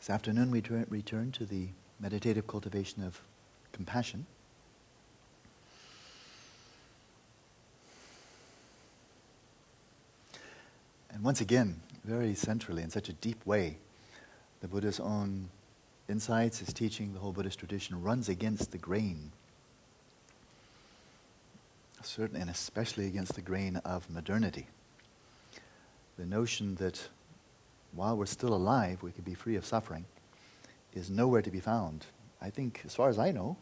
This afternoon we return to the meditative cultivation of compassion. And once again, very centrally, in such a deep way, the Buddha's own insights, his teaching, the whole Buddhist tradition runs against the grain. Certainly and especially against the grain of modernity. The notion that while we're still alive, we could be free of suffering, is nowhere to be found, I think, as far as I know,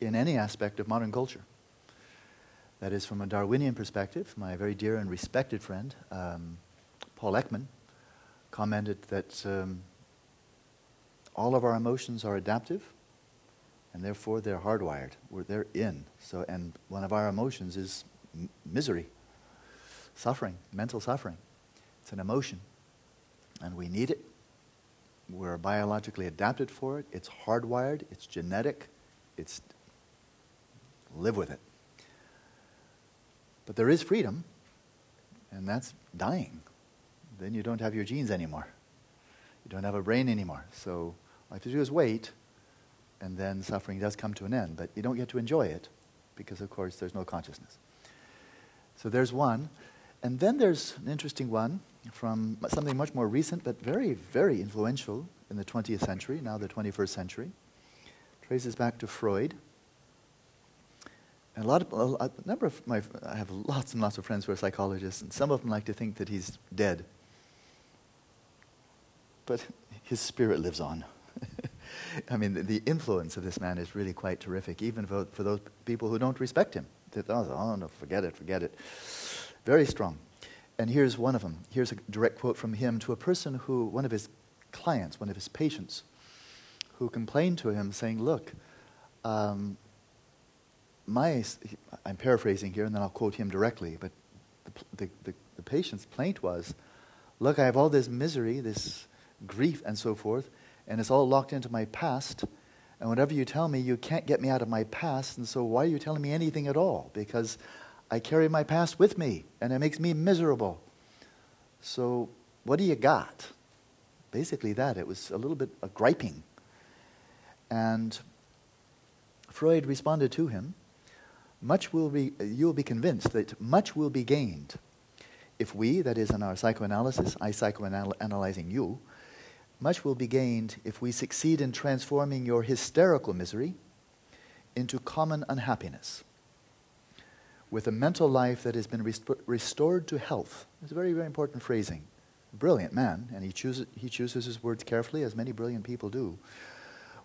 in any aspect of modern culture. That is, from a Darwinian perspective, my very dear and respected friend, Paul Ekman, commented that all of our emotions are adaptive, and therefore they're hardwired, or they're in. So, and one of our emotions is misery, suffering, mental suffering. It's an emotion. And we need it. We're biologically adapted for it. It's hardwired. It's genetic. It's live with it. But there is freedom, and that's dying. Then you don't have your genes anymore. You don't have a brain anymore. So all you have to do is wait, and then suffering does come to an end. But you don't get to enjoy it because, of course, there's no consciousness. So there's one. And then there's an interesting one from something much more recent, but very, very influential in the 20th century, now the 21st century. Traces back to Freud. And I have lots and lots of friends who are psychologists, and some of them like to think that he's dead. But his spirit lives on. I mean, the influence of this man is really quite terrific, even for those people who don't respect him. They thought, oh, no, forget it, forget it. Very strong. And here's one of them. Here's a direct quote from him to a person who, one of his clients, one of his patients, who complained to him saying, look, I'm paraphrasing here and then I'll quote him directly, but the patient's plaint was, look, I have all this misery, this grief and so forth, and it's all locked into my past, and whatever you tell me, you can't get me out of my past, and so why are you telling me anything at all? Because I carry my past with me, and it makes me miserable. So what do you got? Basically that. It was a little bit of griping. And Freud responded to him, you'll be convinced that much will be gained if we, that is in our psychoanalysis, I psychoanalyzing you, much will be gained if we succeed in transforming your hysterical misery into common unhappiness, with a mental life that has been restored to health. It's a very, very important phrasing. Brilliant man, and he chooses his words carefully, as many brilliant people do.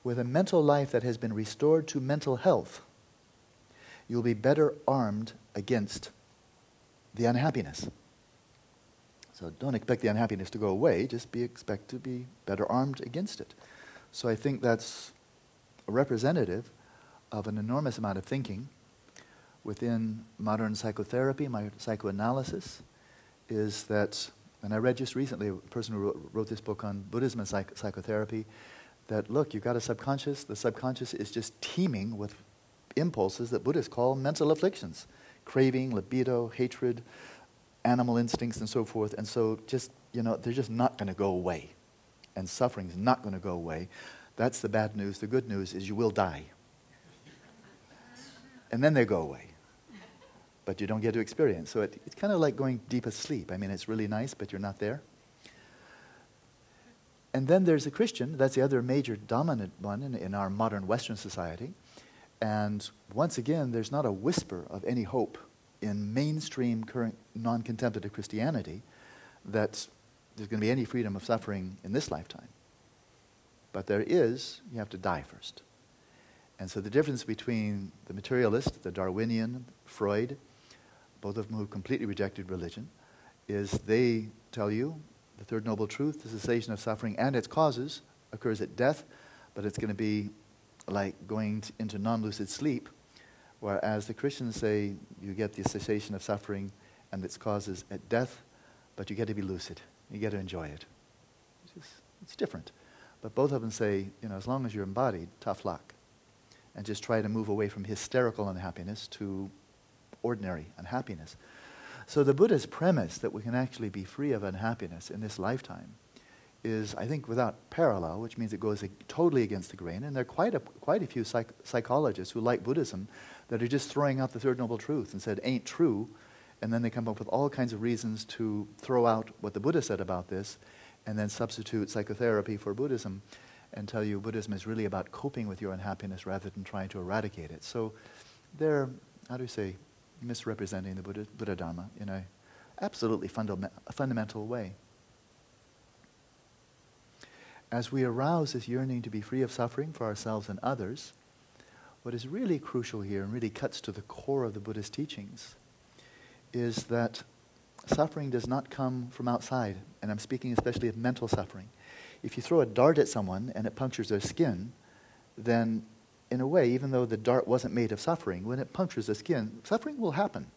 With a mental life that has been restored to mental health, you'll be better armed against the unhappiness. So don't expect the unhappiness to go away, just expect to be better armed against it. So I think that's a representative of an enormous amount of thinking within modern psychotherapy, my psychoanalysis, is that, and I read just recently, a person who wrote this book on Buddhism and psychotherapy, that look, you've got a subconscious, the subconscious is just teeming with impulses that Buddhists call mental afflictions, craving, libido, hatred, animal instincts, and so forth, and so just, you know, they're just not gonna go away, and suffering's not gonna go away. That's the bad news. The good news is you will die. And then they go away. But you don't get to experience. So it's kind of like going deep asleep. I mean, it's really nice, but you're not there. And then there's a Christian. That's the other major dominant one in our modern Western society. And once again, there's not a whisper of any hope in mainstream current non-contemplative Christianity that there's going to be any freedom of suffering in this lifetime. But there is, you have to die first. And so the difference between the materialist, the Darwinian, Freud, both of them who completely rejected religion, is they tell you the third noble truth, the cessation of suffering and its causes occurs at death, but it's going to be like going into non-lucid sleep, whereas the Christians say you get the cessation of suffering and its causes at death, but you get to be lucid. You get to enjoy it. It's different. But both of them say, you know, as long as you're embodied, tough luck. And just try to move away from hysterical unhappiness to ordinary unhappiness. So the Buddha's premise that we can actually be free of unhappiness in this lifetime is, I think, without parallel, which means it goes totally against the grain. And there are quite a few psychologists who like Buddhism that are just throwing out the Third Noble Truth and said, ain't true. And then they come up with all kinds of reasons to throw out what the Buddha said about this and then substitute psychotherapy for Buddhism and tell you Buddhism is really about coping with your unhappiness rather than trying to eradicate it. So they're, how do you say, misrepresenting the Buddha Dharma in an absolutely fundamental way. As we arouse this yearning to be free of suffering for ourselves and others, what is really crucial here and really cuts to the core of the Buddhist teachings is that suffering does not come from outside, and I'm speaking especially of mental suffering. If you throw a dart at someone and it punctures their skin, then in a way, even though the dart wasn't made of suffering, when it punctures the skin, suffering will happen.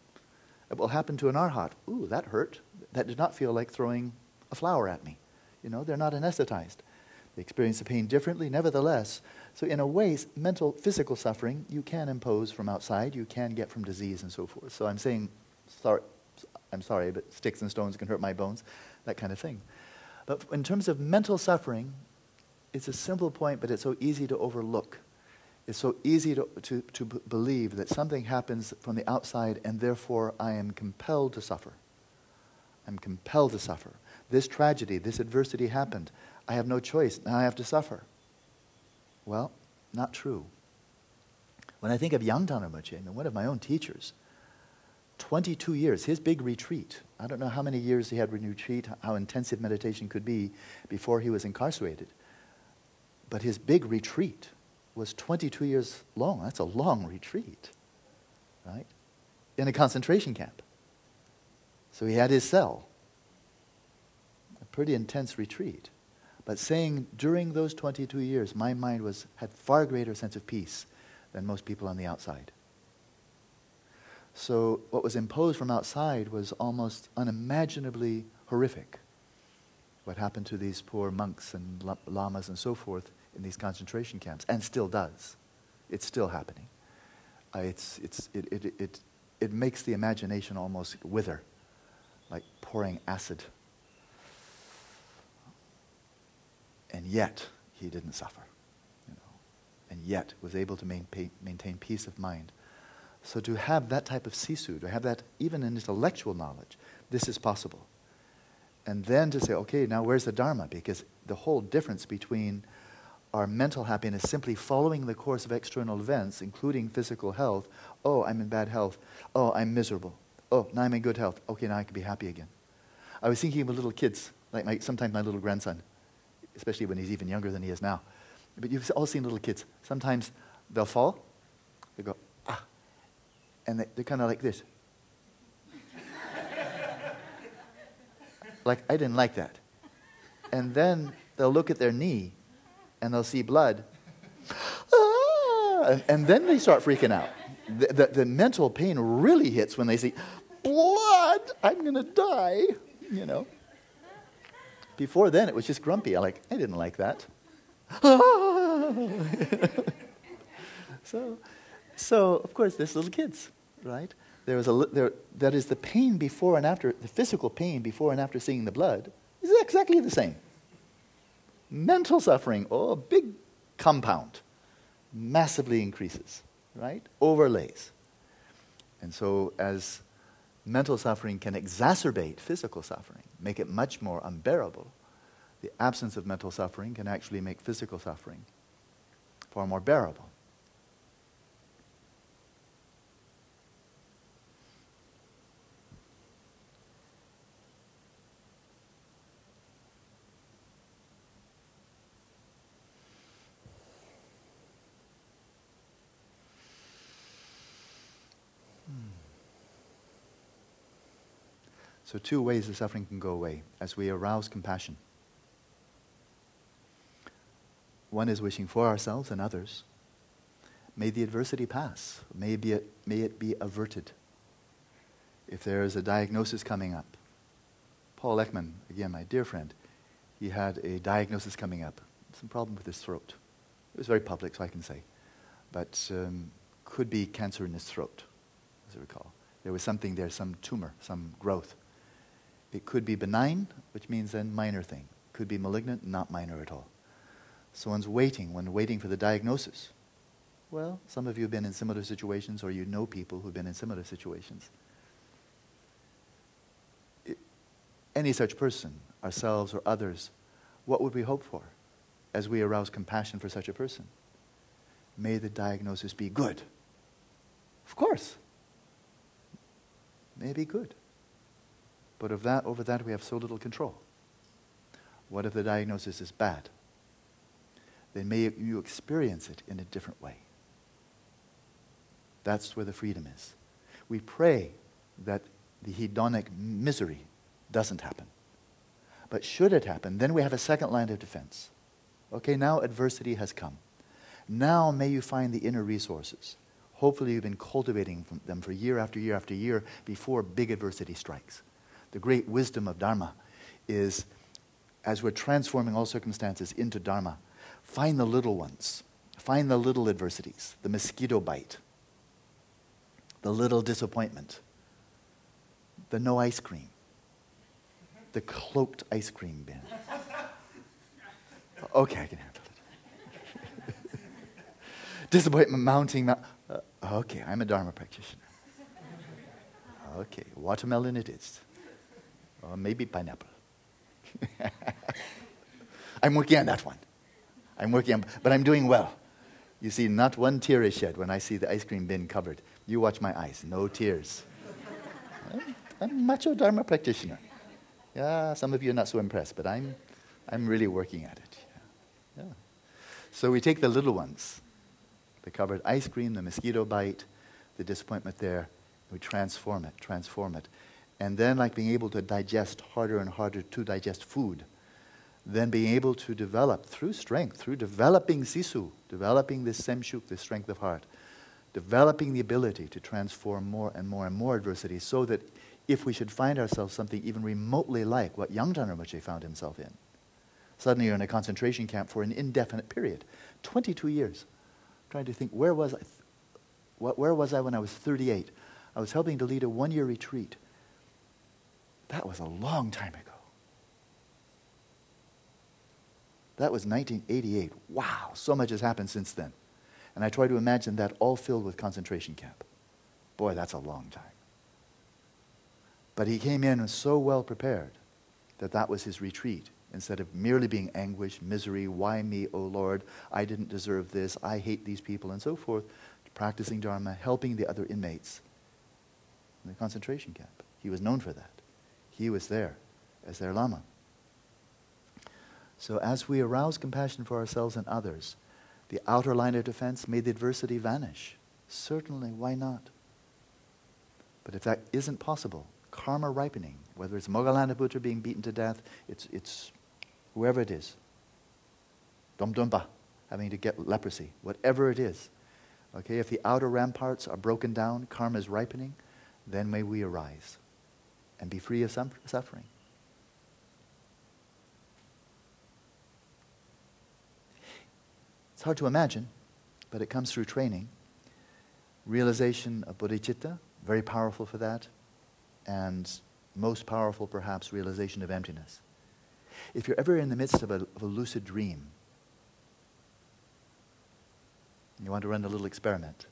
It will happen to an arhat. Ooh, that hurt. That did not feel like throwing a flower at me. You know, they're not anesthetized. They experience the pain differently, nevertheless. So in a way, mental, physical suffering, you can impose from outside, you can get from disease and so forth. So I'm saying, I'm sorry, but sticks and stones can hurt my bones, that kind of thing. But in terms of mental suffering, it's a simple point, but it's so easy to overlook. It's so easy to believe that something happens from the outside and therefore I am compelled to suffer. I'm compelled to suffer. This tragedy, this adversity happened. I have no choice. Now I have to suffer. Well, not true. When I think of Yang Tanama Chien, one of my own teachers, 22 years, his big retreat. I don't know how many years he had in retreat, how intensive meditation could be before he was incarcerated. But his big retreat was 22 years long. That's a long retreat, right? In a concentration camp. So he had his cell. A pretty intense retreat. But saying during those 22 years, my mind had far greater sense of peace than most people on the outside. So what was imposed from outside was almost unimaginably horrific. What happened to these poor monks and lamas and so forth in these concentration camps, and still does. It's still happening. It makes the imagination almost wither, like pouring acid. And yet, he didn't suffer. You know, and yet, was able to maintain peace of mind. So to have that type of sisu, to have that even an intellectual knowledge, this is possible. And then to say, okay, now where's the Dharma? Because the whole difference between our mental happiness simply following the course of external events, including physical health, oh, I'm in bad health, oh, I'm miserable, oh, now I'm in good health, okay, now I can be happy again. I was thinking of little kids, like sometimes my little grandson, especially when he's even younger than he is now. But you've all seen little kids. Sometimes they'll fall, they go, ah, and they're kind of like this. Like, I didn't like that. And then they'll look at their knee, and they'll see blood. Ah! And then they start freaking out. The mental pain really hits when they see, blood, I'm going to die, you know. Before then, it was just grumpy. I didn't like that. Ah! So, of course, there's little kids, right? That is the pain before and after, the physical pain before and after seeing the blood is exactly the same. Mental suffering, oh, a big compound, massively increases, right? Overlays. And so as mental suffering can exacerbate physical suffering, make it much more unbearable, the absence of mental suffering can actually make physical suffering far more bearable. So two ways the suffering can go away as we arouse compassion. One is wishing for ourselves and others. May the adversity pass. May it be averted. If there is a diagnosis coming up. Paul Ekman, again, my dear friend, he had a diagnosis coming up. Some problem with his throat. It was very public, so I can say. But could be cancer in his throat, as I recall. There was something there, some tumor, some growth. It could be benign, which means then minor thing. could be malignant, not minor at all. So one's waiting, for the diagnosis. Well, some of you have been in similar situations, or you know people who've been in similar situations. Any such person, ourselves or others, what would we hope for as we arouse compassion for such a person? May the diagnosis be good. Of course. May it be good. But of that, over that we have so little control. What if the diagnosis is bad? Then may you experience it in a different way. That's where the freedom is. We pray that the hedonic misery doesn't happen. But should it happen, then we have a second line of defense. Okay, now adversity has come. Now may you find the inner resources. Hopefully you've been cultivating them for year after year after year before big adversity strikes. The great wisdom of Dharma is, as we're transforming all circumstances into Dharma, find the little ones. Find the little adversities, the mosquito bite, the little disappointment, the no ice cream, the cloaked ice cream bin. Okay, I can handle it. Disappointment mounting. Okay, I'm a Dharma practitioner. Okay, watermelon it is. Or maybe pineapple. I'm working on that one. But I'm doing well. You see, not one tear is shed when I see the ice cream bin covered. You watch my eyes, no tears. I'm a macho Dharma practitioner. Yeah, some of you are not so impressed, but I'm really working at it. Yeah. Yeah. So we take the little ones, the covered ice cream, the mosquito bite, the disappointment there, and we transform it. And then, like being able to digest harder and harder to digest food, then being able to develop through strength, through developing sisu, developing this semshuk, this strength of heart, developing the ability to transform more and more and more adversity, so that if we should find ourselves something even remotely like what Yang Tanama Chien found himself in, suddenly you're in a concentration camp for an indefinite period, 22 years, I'm trying to think, where was I? Where was I when I was 38? I was helping to lead a one-year retreat. That was a long time ago. That was 1988. Wow, so much has happened since then. And I try to imagine that all filled with concentration camp. Boy, that's a long time. But he came in so well prepared that that was his retreat. Instead of merely being anguish, misery, why me, oh Lord, I didn't deserve this, I hate these people, and so forth, practicing Dharma, helping the other inmates in the concentration camp. He was known for that. He was there as their Lama. So as we arouse compassion for ourselves and others, the outer line of defense, may the adversity vanish. Certainly, why not? But if that isn't possible, karma ripening, whether it's Moggallanaputra being beaten to death, it's whoever it is, Domdompa having to get leprosy, whatever it is. Okay, if the outer ramparts are broken down, karma is ripening, then may we arise and be free of suffering. It's hard to imagine, but it comes through training. Realization of bodhicitta, very powerful for that, and most powerful, perhaps, realization of emptiness. If you're ever in the midst of a lucid dream, and you want to run a little experiment,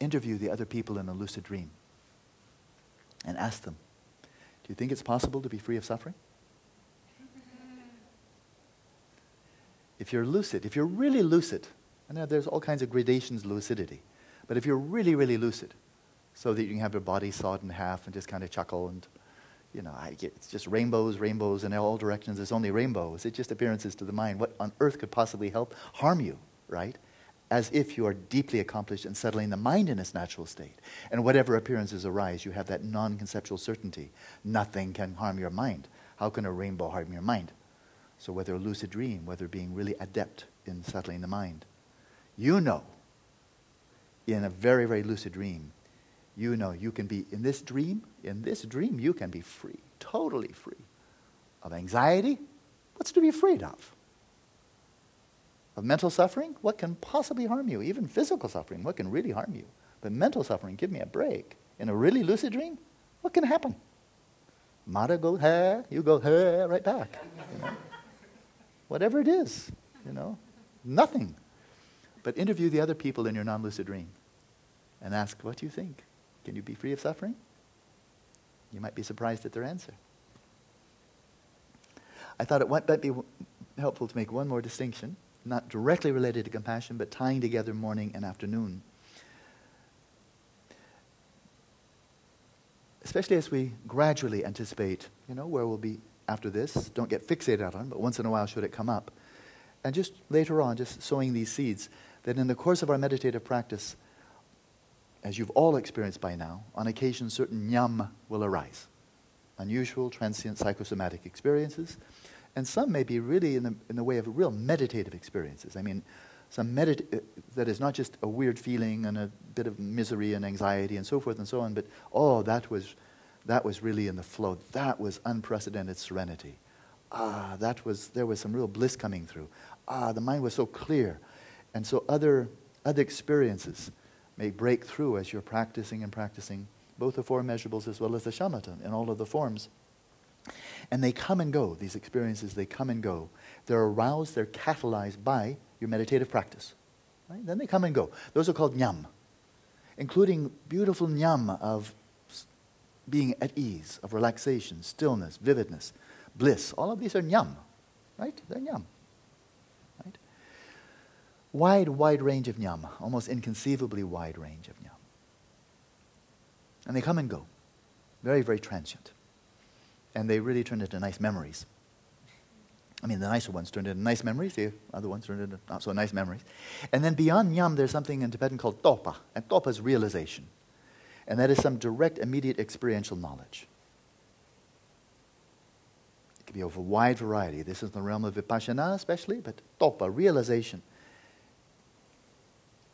interview the other people in a lucid dream and ask them, do you think it's possible to be free of suffering? If you're lucid, if you're really lucid, I know there's all kinds of gradations of lucidity, but if you're really, really lucid, so that you can have your body sawed in half and just kind of chuckle and, you know, it's just rainbows in all directions. It's only rainbows. It's just appearances to the mind. What on earth could possibly harm you, right? As if you are deeply accomplished in settling the mind in its natural state. And whatever appearances arise, you have that non-conceptual certainty. Nothing can harm your mind. How can a rainbow harm your mind? So whether a lucid dream, whether being really adept in settling the mind, you know, in a very, very lucid dream, you know you can be, in this dream you can be free, totally free of anxiety. What's to be afraid of? Of mental suffering? What can possibly harm you? Even physical suffering, what can really harm you? But mental suffering, give me a break. In a really lucid dream, what can happen? Mara goes, hey, you go, hey, right back. You know? whatever it is, you know, nothing. But interview the other people in your non-lucid dream and ask, what do you think? Can you be free of suffering? You might be surprised at their answer. I thought it might be helpful to make one more distinction, not directly related to compassion, but tying together morning and afternoon. Especially as we gradually anticipate, you know, where we'll be after this. Don't get fixated on it, but once in a while should it come up. And just later on, just sowing these seeds, that in the course of our meditative practice, as you've all experienced by now, on occasion certain nyam will arise. Unusual, transient, psychosomatic experiences. And some may be really in the way of real meditative experiences. I mean, some that is not just a weird feeling and a bit of misery and anxiety and so forth and so on, but, oh, that was really in the flow. That was unprecedented serenity. Ah, there was some real bliss coming through. Ah, the mind was so clear. And so other experiences may break through as you're practicing and practicing, both the four immeasurables as well as the shamatha in all of the forms. And they come and go, these experiences, they come and go. They're aroused, they're catalyzed by your meditative practice. Right? Then they come and go. Those are called nyam, including beautiful nyam of being at ease, of relaxation, stillness, vividness, bliss. All of these are nyam, right? They're nyam. Right? Wide, wide range of nyam, almost inconceivably wide range of nyam. And they come and go, very, very transient. And they really turn into nice memories. I mean, the nicer ones turned into nice memories, the other ones turned into not so nice memories. And then beyond nyam, there's something in Tibetan called topa, and topa is realization. And that is some direct, immediate experiential knowledge. It can be of a wide variety. This is the realm of Vipassana especially, but topa, realization.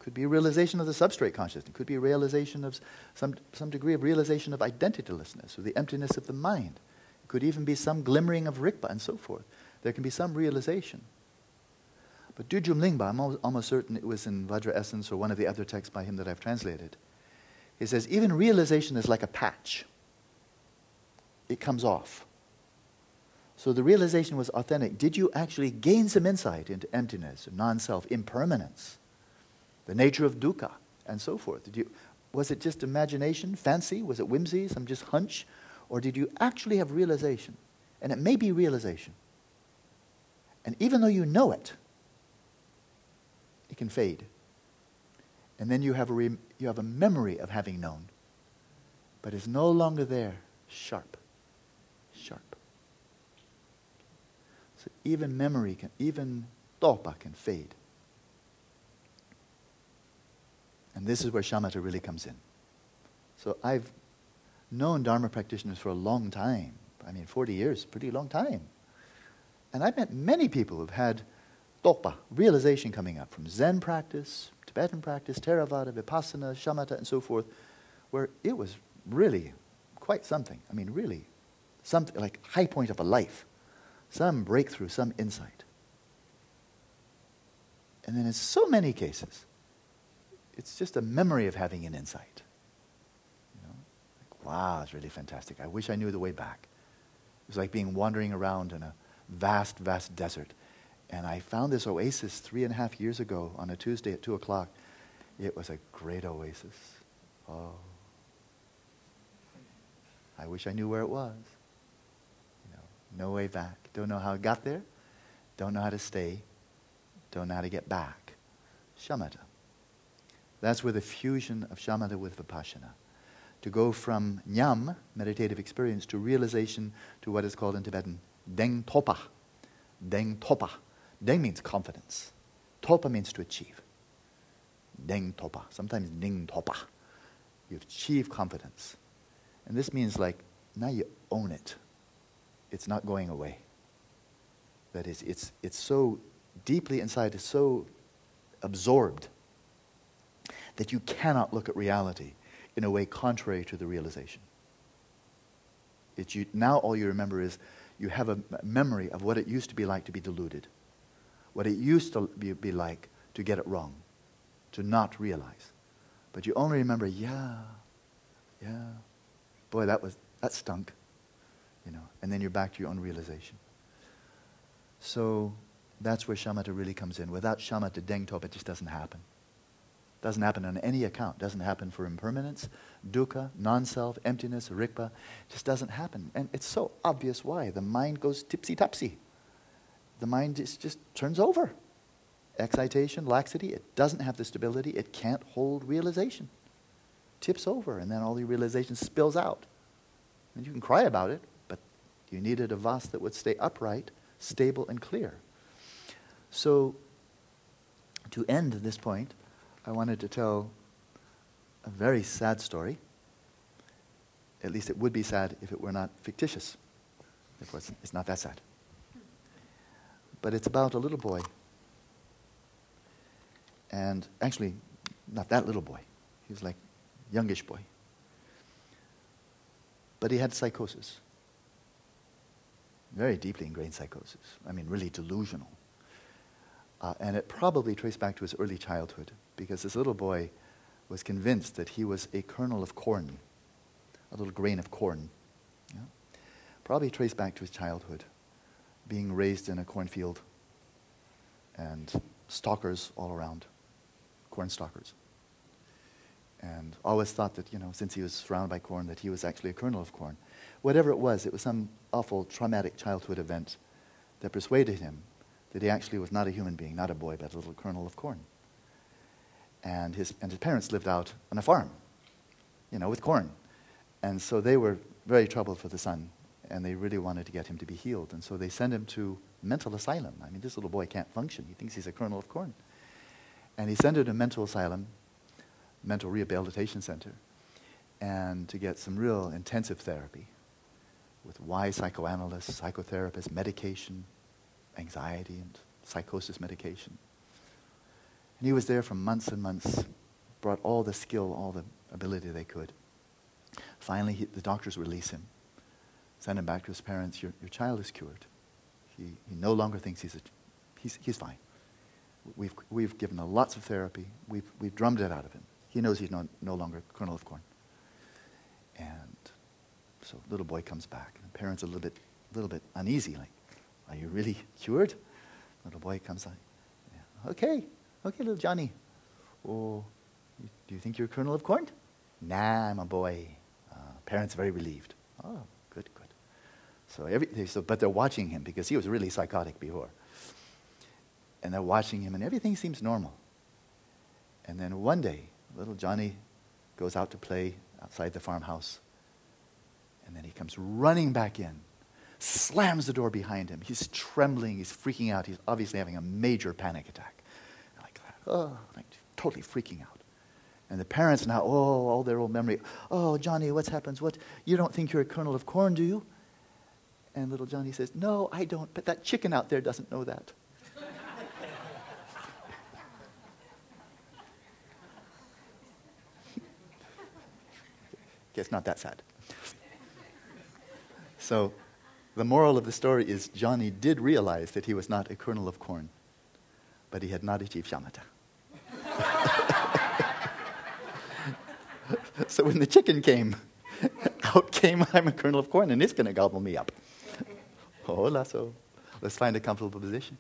Could be a realization of the substrate consciousness. It could be a realization of some degree of realization of identitylessness, or the emptiness of the mind. It could even be some glimmering of rikpa and so forth. There can be some realization. But Dujum Lingpa, I'm almost certain it was in Vajra Essence or one of the other texts by him that I've translated. He says, even realization is like a patch. It comes off. So the realization was authentic. Did you actually gain some insight into emptiness, non-self, impermanence, the nature of dukkha, and so forth? Was it just imagination, fancy? Was it whimsy, some just hunch? Or did you actually have realization? And it may be realization. And even though you know it, it can fade. And then you have a memory of having known, but it's no longer there. Sharp, sharp. So even memory can, even topa can fade. And this is where shamatha really comes in. So I've known Dharma practitioners for a long time. I mean, 40 years, pretty long time. And I've met many people who've had topa, realization coming up from Zen practice, Tibetan practice, Theravada, Vipassana, Shamatha, and so forth, where it was really quite something. I mean, really, something like high point of a life, some breakthrough, some insight. And then in so many cases, it's just a memory of having an insight. You know, like, wow, it's really fantastic. I wish I knew the way back. It was like being wandering around in a vast, vast desert. And I found this oasis 3.5 years ago on a Tuesday at 2:00. It was a great oasis. Oh, I wish I knew where it was. You know, no way back. Don't know how I got there. Don't know how to stay. Don't know how to get back. Shamatha. That's where the fusion of shamatha with vipassana. To go from nyam, meditative experience, to realization, to what is called in Tibetan, deng tokpa. Deng tokpa. Deng means confidence. Topa means to achieve. Deng topa. Sometimes deng topa. You achieve confidence. And this means like, now you own it. It's not going away. That is, it's so deeply inside, it's so absorbed that you cannot look at reality in a way contrary to the realization. Now all you remember is you have a memory of what it used to be like to be deluded, what it used to be like to get it wrong, to not realize. But you only remember, yeah, boy, that stunk, you know. And then you're back to your own realization. So That's where shamatha really comes in. Without shamatha, deng tokpa just doesn't happen. Doesn't happen on any account. Doesn't happen for impermanence, dukkha, non-self, emptiness, rikpa. Just doesn't happen. And it's so obvious why. The mind goes tipsy-topsy. The mind just turns over. Excitation, laxity, it doesn't have the stability. It can't hold realization. Tips over, and then all the realization spills out. And you can cry about it, but you needed a vase that would stay upright, stable, and clear. So, to end this point, I wanted to tell a very sad story. At least it would be sad if it were not fictitious. Therefore, it's not that sad. But it's about a little boy. And actually, not that little boy. He was like youngish boy. But he had psychosis. Very deeply ingrained psychosis. I mean, really delusional. And it probably traced back to his early childhood, because this little boy was convinced that he was a kernel of corn, a little grain of corn. Yeah? Probably traced back to his childhood, being raised in a cornfield and stalkers all around, corn stalkers. And always thought that, you know, since he was surrounded by corn, that he was actually a kernel of corn. Whatever it was some awful traumatic childhood event that persuaded him that he actually was not a human being, not a boy, but a little kernel of corn. And his parents lived out on a farm, you know, with corn. And so they were very troubled for the son, and they really wanted to get him to be healed. And so they sent him to mental asylum. I mean, this little boy can't function. He thinks he's a kernel of corn. And he sent him to mental asylum, mental rehabilitation center, and to get some real intensive therapy with wise psychoanalysts, psychotherapists, medication, anxiety and psychosis medication. And he was there for months and months, brought all the skill, all the ability they could. Finally, the doctors release him, send him back to his parents. Your child is cured. He no longer thinks he's fine. We've given him lots of therapy. We've drummed it out of him. He knows he's no longer a kernel of corn. And so little boy comes back. And the parents are a little bit uneasy, like, are you really cured? Little boy comes on. Yeah. Okay, little Johnny. Oh, do you think you're a kernel of corn? Nah, I'm a boy. Parents are very relieved. Oh, good. But they're watching him because he was really psychotic before. And they're watching him, and everything seems normal. And then one day, little Johnny goes out to play outside the farmhouse, and then he comes running back in. Slams the door behind him. He's trembling. He's freaking out. He's obviously having a major panic attack. Like that. Oh, like totally freaking out. And the parents now, all their old memory. Oh, Johnny, what's happened? What? You don't think you're a kernel of corn, do you? And little Johnny says, no, I don't. But that chicken out there doesn't know that. Okay, it's not that sad. So, the moral of the story is Johnny did realize that he was not a kernel of corn, but he had not achieved shamatha. So when the chicken came, out came I'm a kernel of corn and it's going to gobble me up. Hola, so let's find a comfortable position.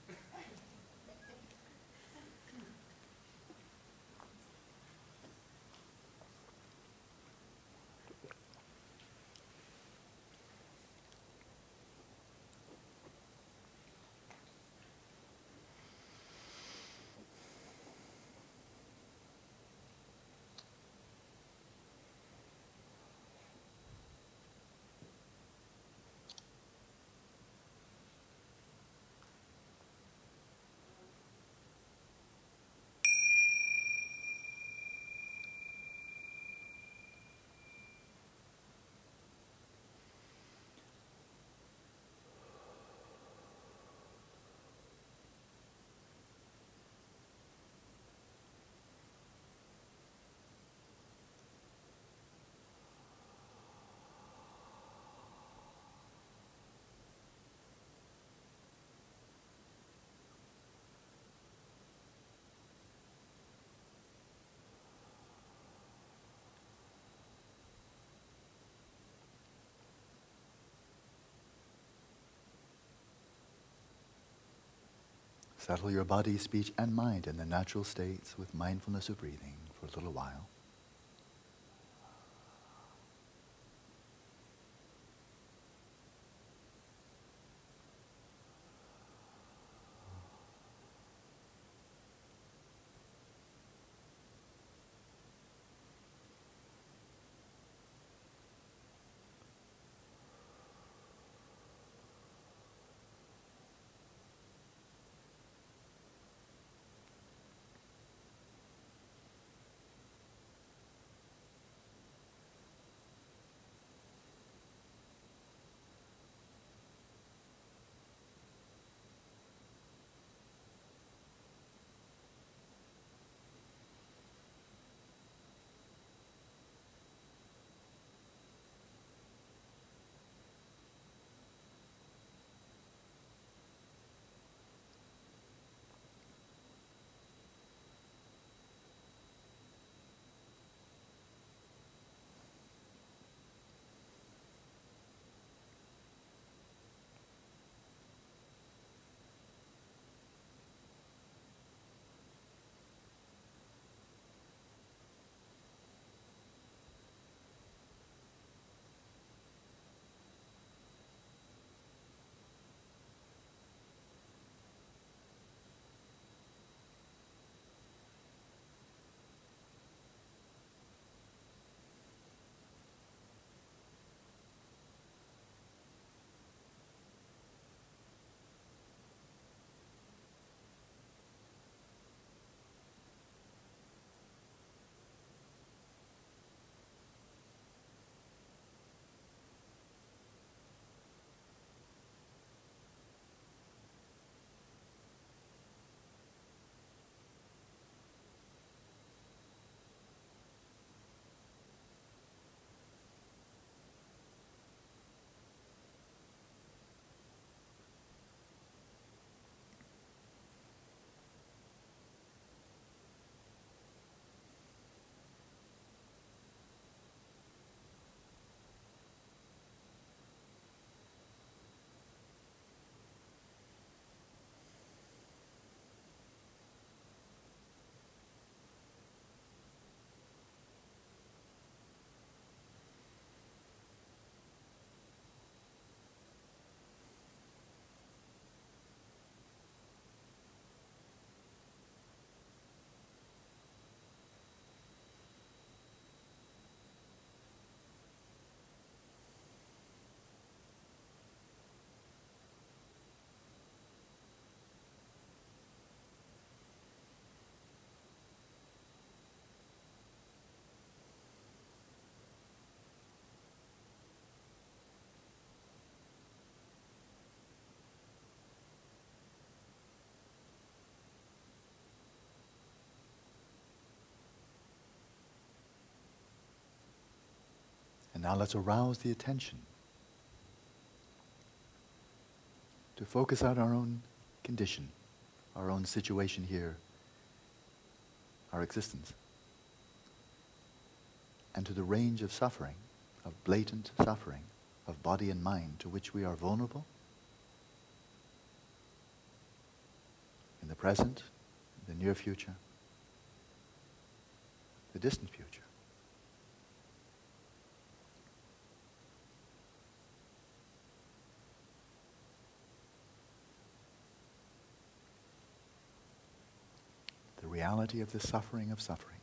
Settle your body, speech, and mind in their natural states with mindfulness of breathing for a little while. And now let's arouse the attention to focus on our own condition, our own situation here, our existence, and to the range of suffering, of blatant suffering, of body and mind to which we are vulnerable in the present, the near future, the distant future. Reality of the suffering of suffering.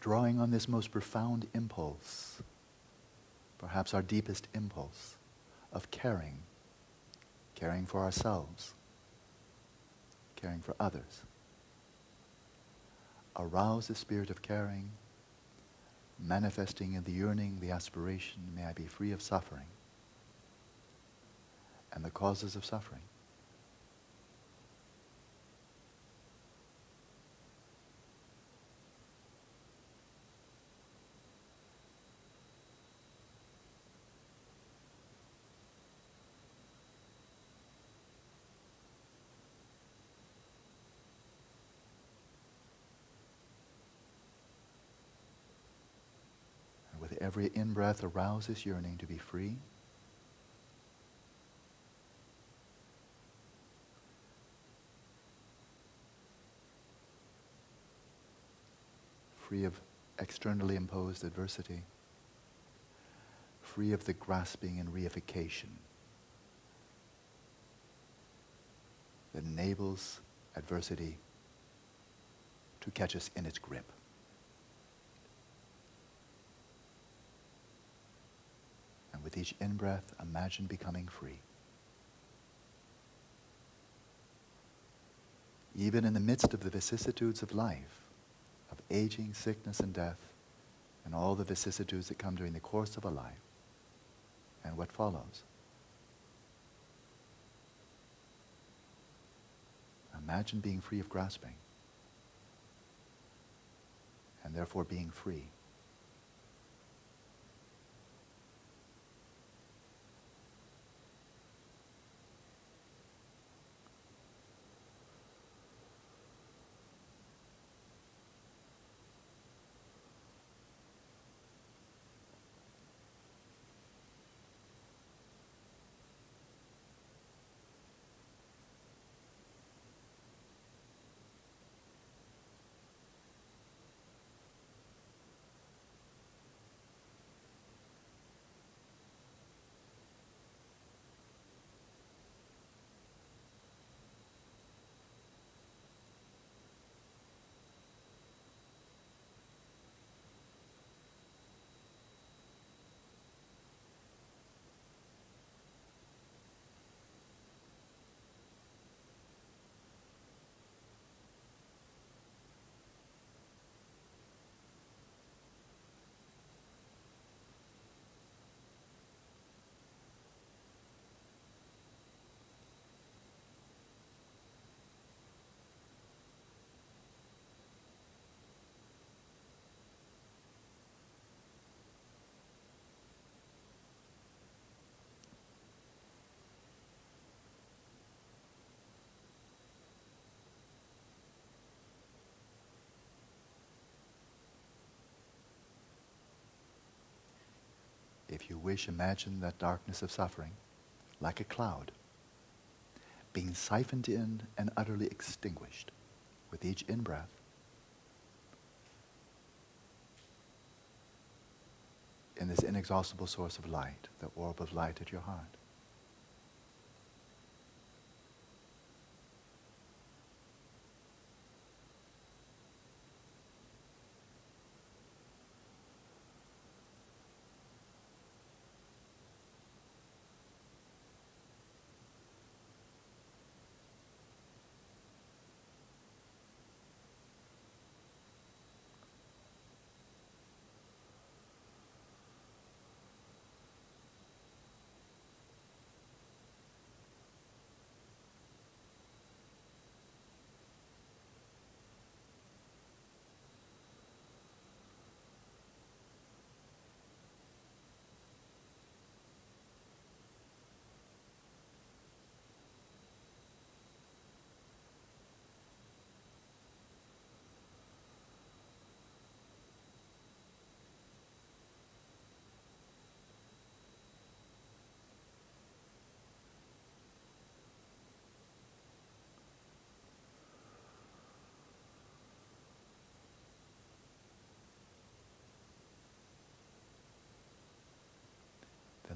Drawing on this most profound impulse, perhaps our deepest impulse, of caring. Caring for ourselves, caring for others. Arouse the spirit of caring, manifesting in the yearning, the aspiration, may I be free of suffering and the causes of suffering. Every in-breath arouses yearning to be free. Free of externally imposed adversity, free of the grasping and reification that enables adversity to catch us in its grip. And with each in-breath, imagine becoming free. Even in the midst of the vicissitudes of life, of aging, sickness, and death, and all the vicissitudes that come during the course of a life, and what follows. Imagine being free of grasping, and therefore being free. If you wish, imagine that darkness of suffering, like a cloud, being siphoned in and utterly extinguished with each in-breath. In this inexhaustible source of light, the orb of light at your heart.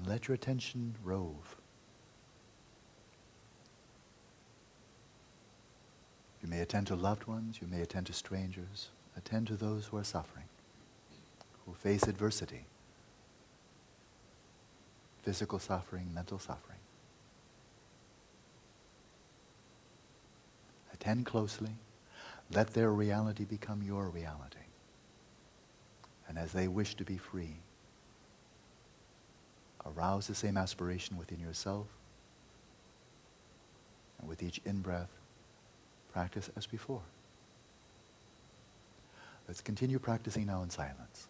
Let your attention rove. You may attend to loved ones, you may attend to strangers, attend to those who are suffering, who face adversity, physical suffering, mental suffering. Attend closely, let their reality become your reality. And as they wish to be free, arouse the same aspiration within yourself, and with each in-breath, practice as before. Let's continue practicing now in silence.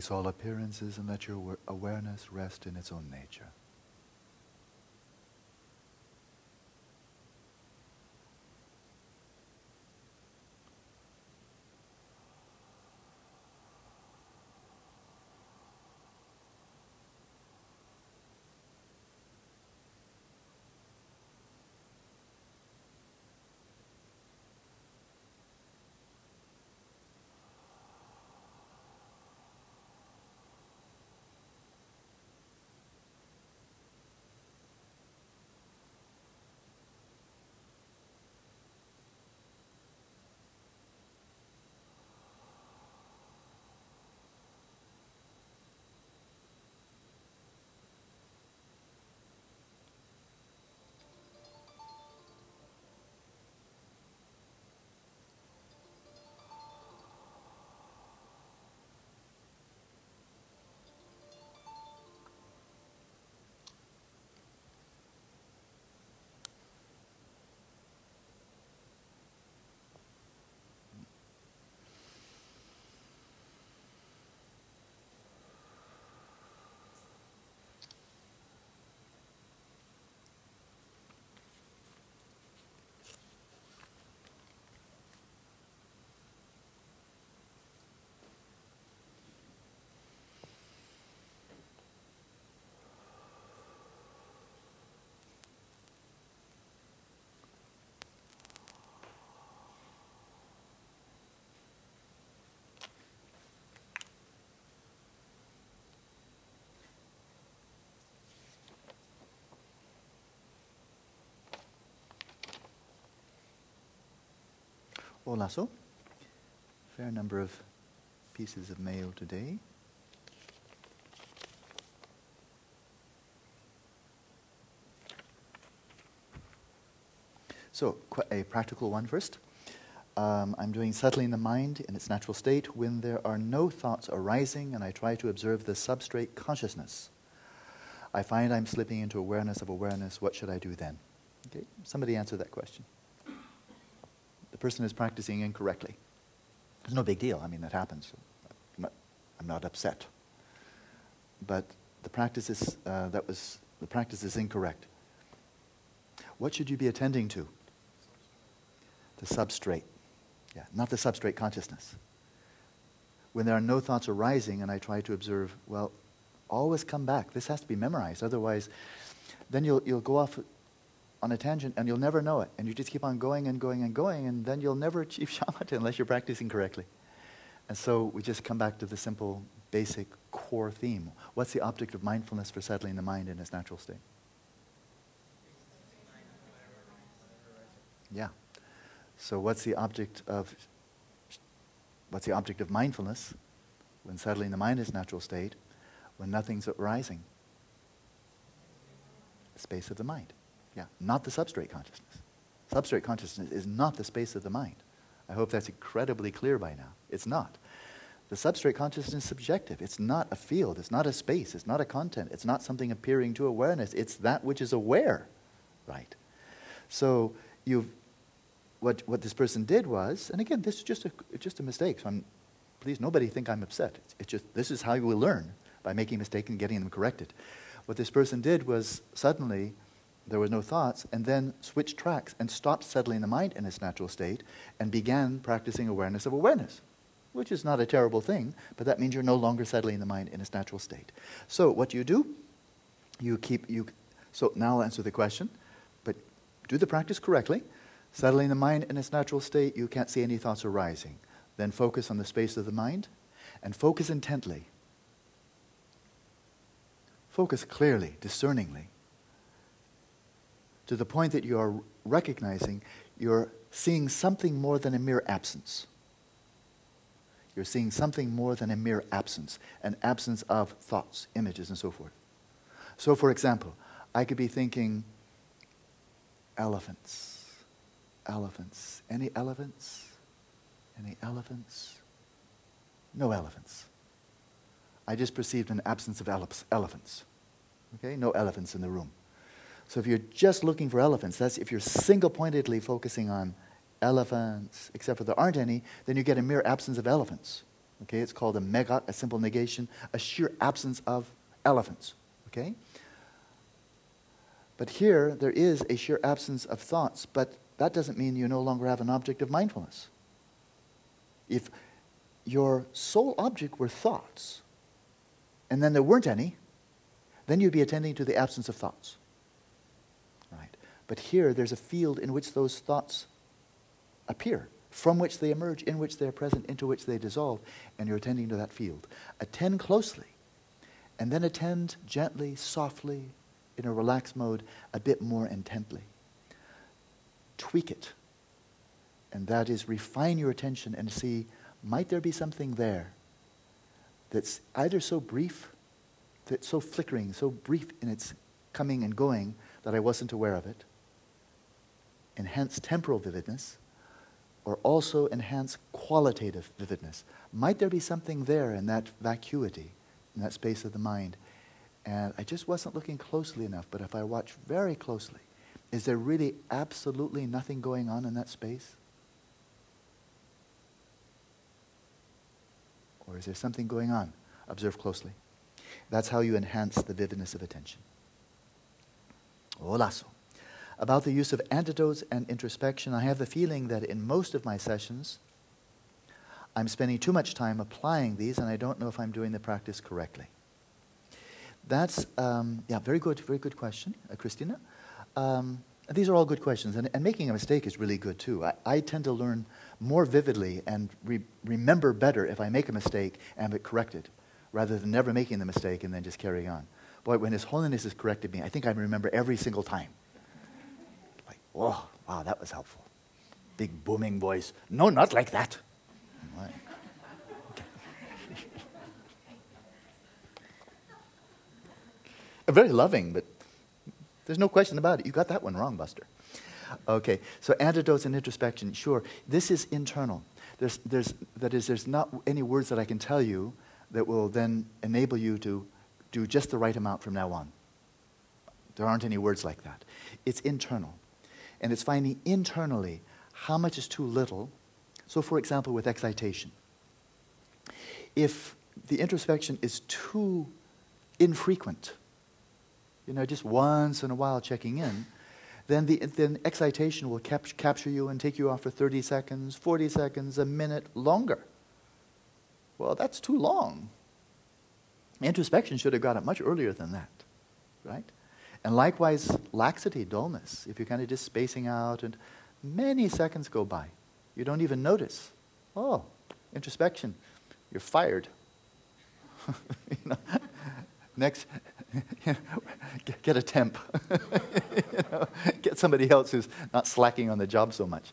Cease all appearances and let your awareness rest in its own nature. Olaso, fair number of pieces of mail today. So, a practical one first. I'm doing settling the mind in its natural state when there are no thoughts arising and I try to observe the substrate consciousness. I find I'm slipping into awareness of awareness. What should I do then? Okay, somebody answer that question. Person is practicing incorrectly. It's no big deal. I mean, that happens. I'm not upset. But the practice is incorrect. What should you be attending to? The substrate. Yeah, not the substrate consciousness. When there are no thoughts arising, and I try to observe, well, always come back. This has to be memorized. Otherwise, then you'll go off on a tangent, and you'll never know it. And you just keep on going and going and going, and then you'll never achieve shamatha unless you're practicing correctly. And so we just come back to the simple, basic, core theme. What's the object of mindfulness for settling the mind in its natural state? Yeah. So what's the object of mindfulness when settling the mind in its natural state, when nothing's arising? The space of the mind. Yeah, not the substrate consciousness. Substrate consciousness is not the space of the mind. I hope that's incredibly clear by now. It's not. The substrate consciousness is subjective. It's not a field. It's not a space. It's not a content. It's not something appearing to awareness. It's that which is aware, right? So what this person did was, and again, this is just a mistake. So please, nobody think I'm upset. It's just this is how you will learn, by making mistakes and getting them corrected. What this person did was suddenly, there were no thoughts, and then switched tracks and stopped settling the mind in its natural state and began practicing awareness of awareness, which is not a terrible thing, but that means you're no longer settling the mind in its natural state. So what do? So now I'll answer the question, but do the practice correctly. Settling the mind in its natural state, you can't see any thoughts arising. Then focus on the space of the mind and focus intently. Focus clearly, discerningly, to the point that you are recognizing you're seeing something more than a mere absence. You're seeing something more than a mere absence, an absence of thoughts, images, and so forth. So, for example, I could be thinking, elephants, elephants. Any elephants? Any elephants? No elephants. I just perceived an absence of elephants. Okay, no elephants in the room. So if you're just looking for elephants, that's if you're single-pointedly focusing on elephants, except for there aren't any, then you get a mere absence of elephants. Okay, it's called a megat, a simple negation, a sheer absence of elephants. Okay? But here, there is a sheer absence of thoughts, but that doesn't mean you no longer have an object of mindfulness. If your sole object were thoughts, and then there weren't any, then you'd be attending to the absence of thoughts. Right? But here, there's a field in which those thoughts appear, from which they emerge, in which they're present, into which they dissolve, and you're attending to that field. Attend closely, and then attend gently, softly, in a relaxed mode, a bit more intently. Tweak it, and that is refine your attention and see, might there be something there that's either so brief, that's so flickering, so brief in its coming and going that I wasn't aware of it, enhance temporal vividness, or also enhance qualitative vividness. Might there be something there in that vacuity, in that space of the mind? And I just wasn't looking closely enough, but if I watch very closely, is there really absolutely nothing going on in that space? Or is there something going on? Observe closely. That's how you enhance the vividness of attention. Olaso. About the use of antidotes and introspection, I have the feeling that in most of my sessions, I'm spending too much time applying these, and I don't know if I'm doing the practice correctly. That's, very good question, Christina. These are all good questions, and making a mistake is really good too. I tend to learn more vividly and remember better if I make a mistake and have it corrected, rather than never making the mistake and then just carrying on. Boy, when His Holiness has corrected me, I think I remember every single time. Like, oh, wow, that was helpful. Big booming voice. No, not like that. Right. Very loving, but there's no question about it. You got that one wrong, Buster. Okay, so antidotes and introspection, sure. This is internal. There's not any words that I can tell you that will then enable you to do just the right amount from now on. There aren't any words like that. It's internal. And it's finding internally how much is too little. So for example, with excitation. If the introspection is too infrequent, you know, just once in a while checking in, then excitation will capture you and take you off for 30 seconds, 40 seconds, a minute, longer. Well, that's too long. Introspection should have got it much earlier than that, right? And likewise, laxity, dullness. If you're kind of just spacing out and many seconds go by, you don't even notice. Oh, introspection, you're fired. You know, next, get a temp. You know, get somebody else who's not slacking on the job so much.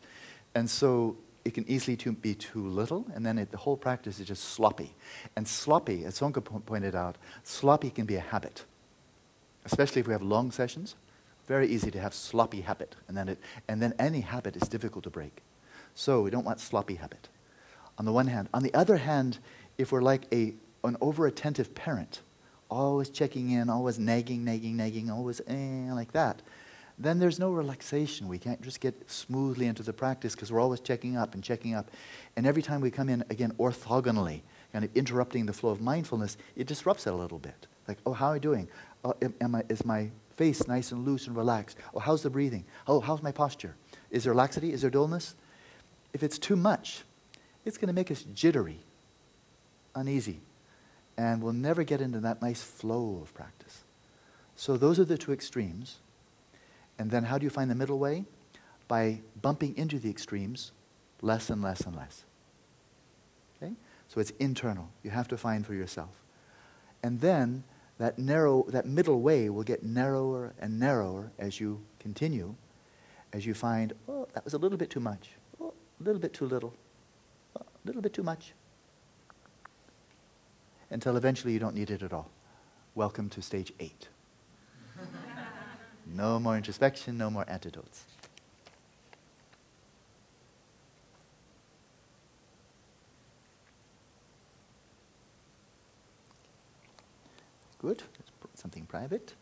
And so it can easily be too little, and then the whole practice is just sloppy. And sloppy, as Tsongkhapa pointed out, sloppy can be a habit. Especially if we have long sessions, very easy to have sloppy habit. And then any habit is difficult to break. So we don't want sloppy habit, on the one hand. On the other hand, if we're like an over-attentive parent, always checking in, always nagging, always like that, then there's no relaxation. We can't just get smoothly into the practice because we're always checking up. And every time we come in, again, orthogonally, kind of interrupting the flow of mindfulness, it disrupts it a little bit. Like, oh, how are you doing? Oh, is my face nice and loose and relaxed? Oh, how's the breathing? Oh, how's my posture? Is there laxity? Is there dullness? If it's too much, it's going to make us jittery, uneasy, and we'll never get into that nice flow of practice. So those are the two extremes. And then how do you find the middle way? By bumping into the extremes less and less and less. Okay? So it's internal. You have to find for yourself. And then that middle way will get narrower and narrower as you continue, as you find, oh, that was a little bit too much, oh, a little bit too little, oh, a little bit too much, until eventually you don't need it at all. Welcome to stage 8. No more introspection, no more antidotes. Good, let's put something private.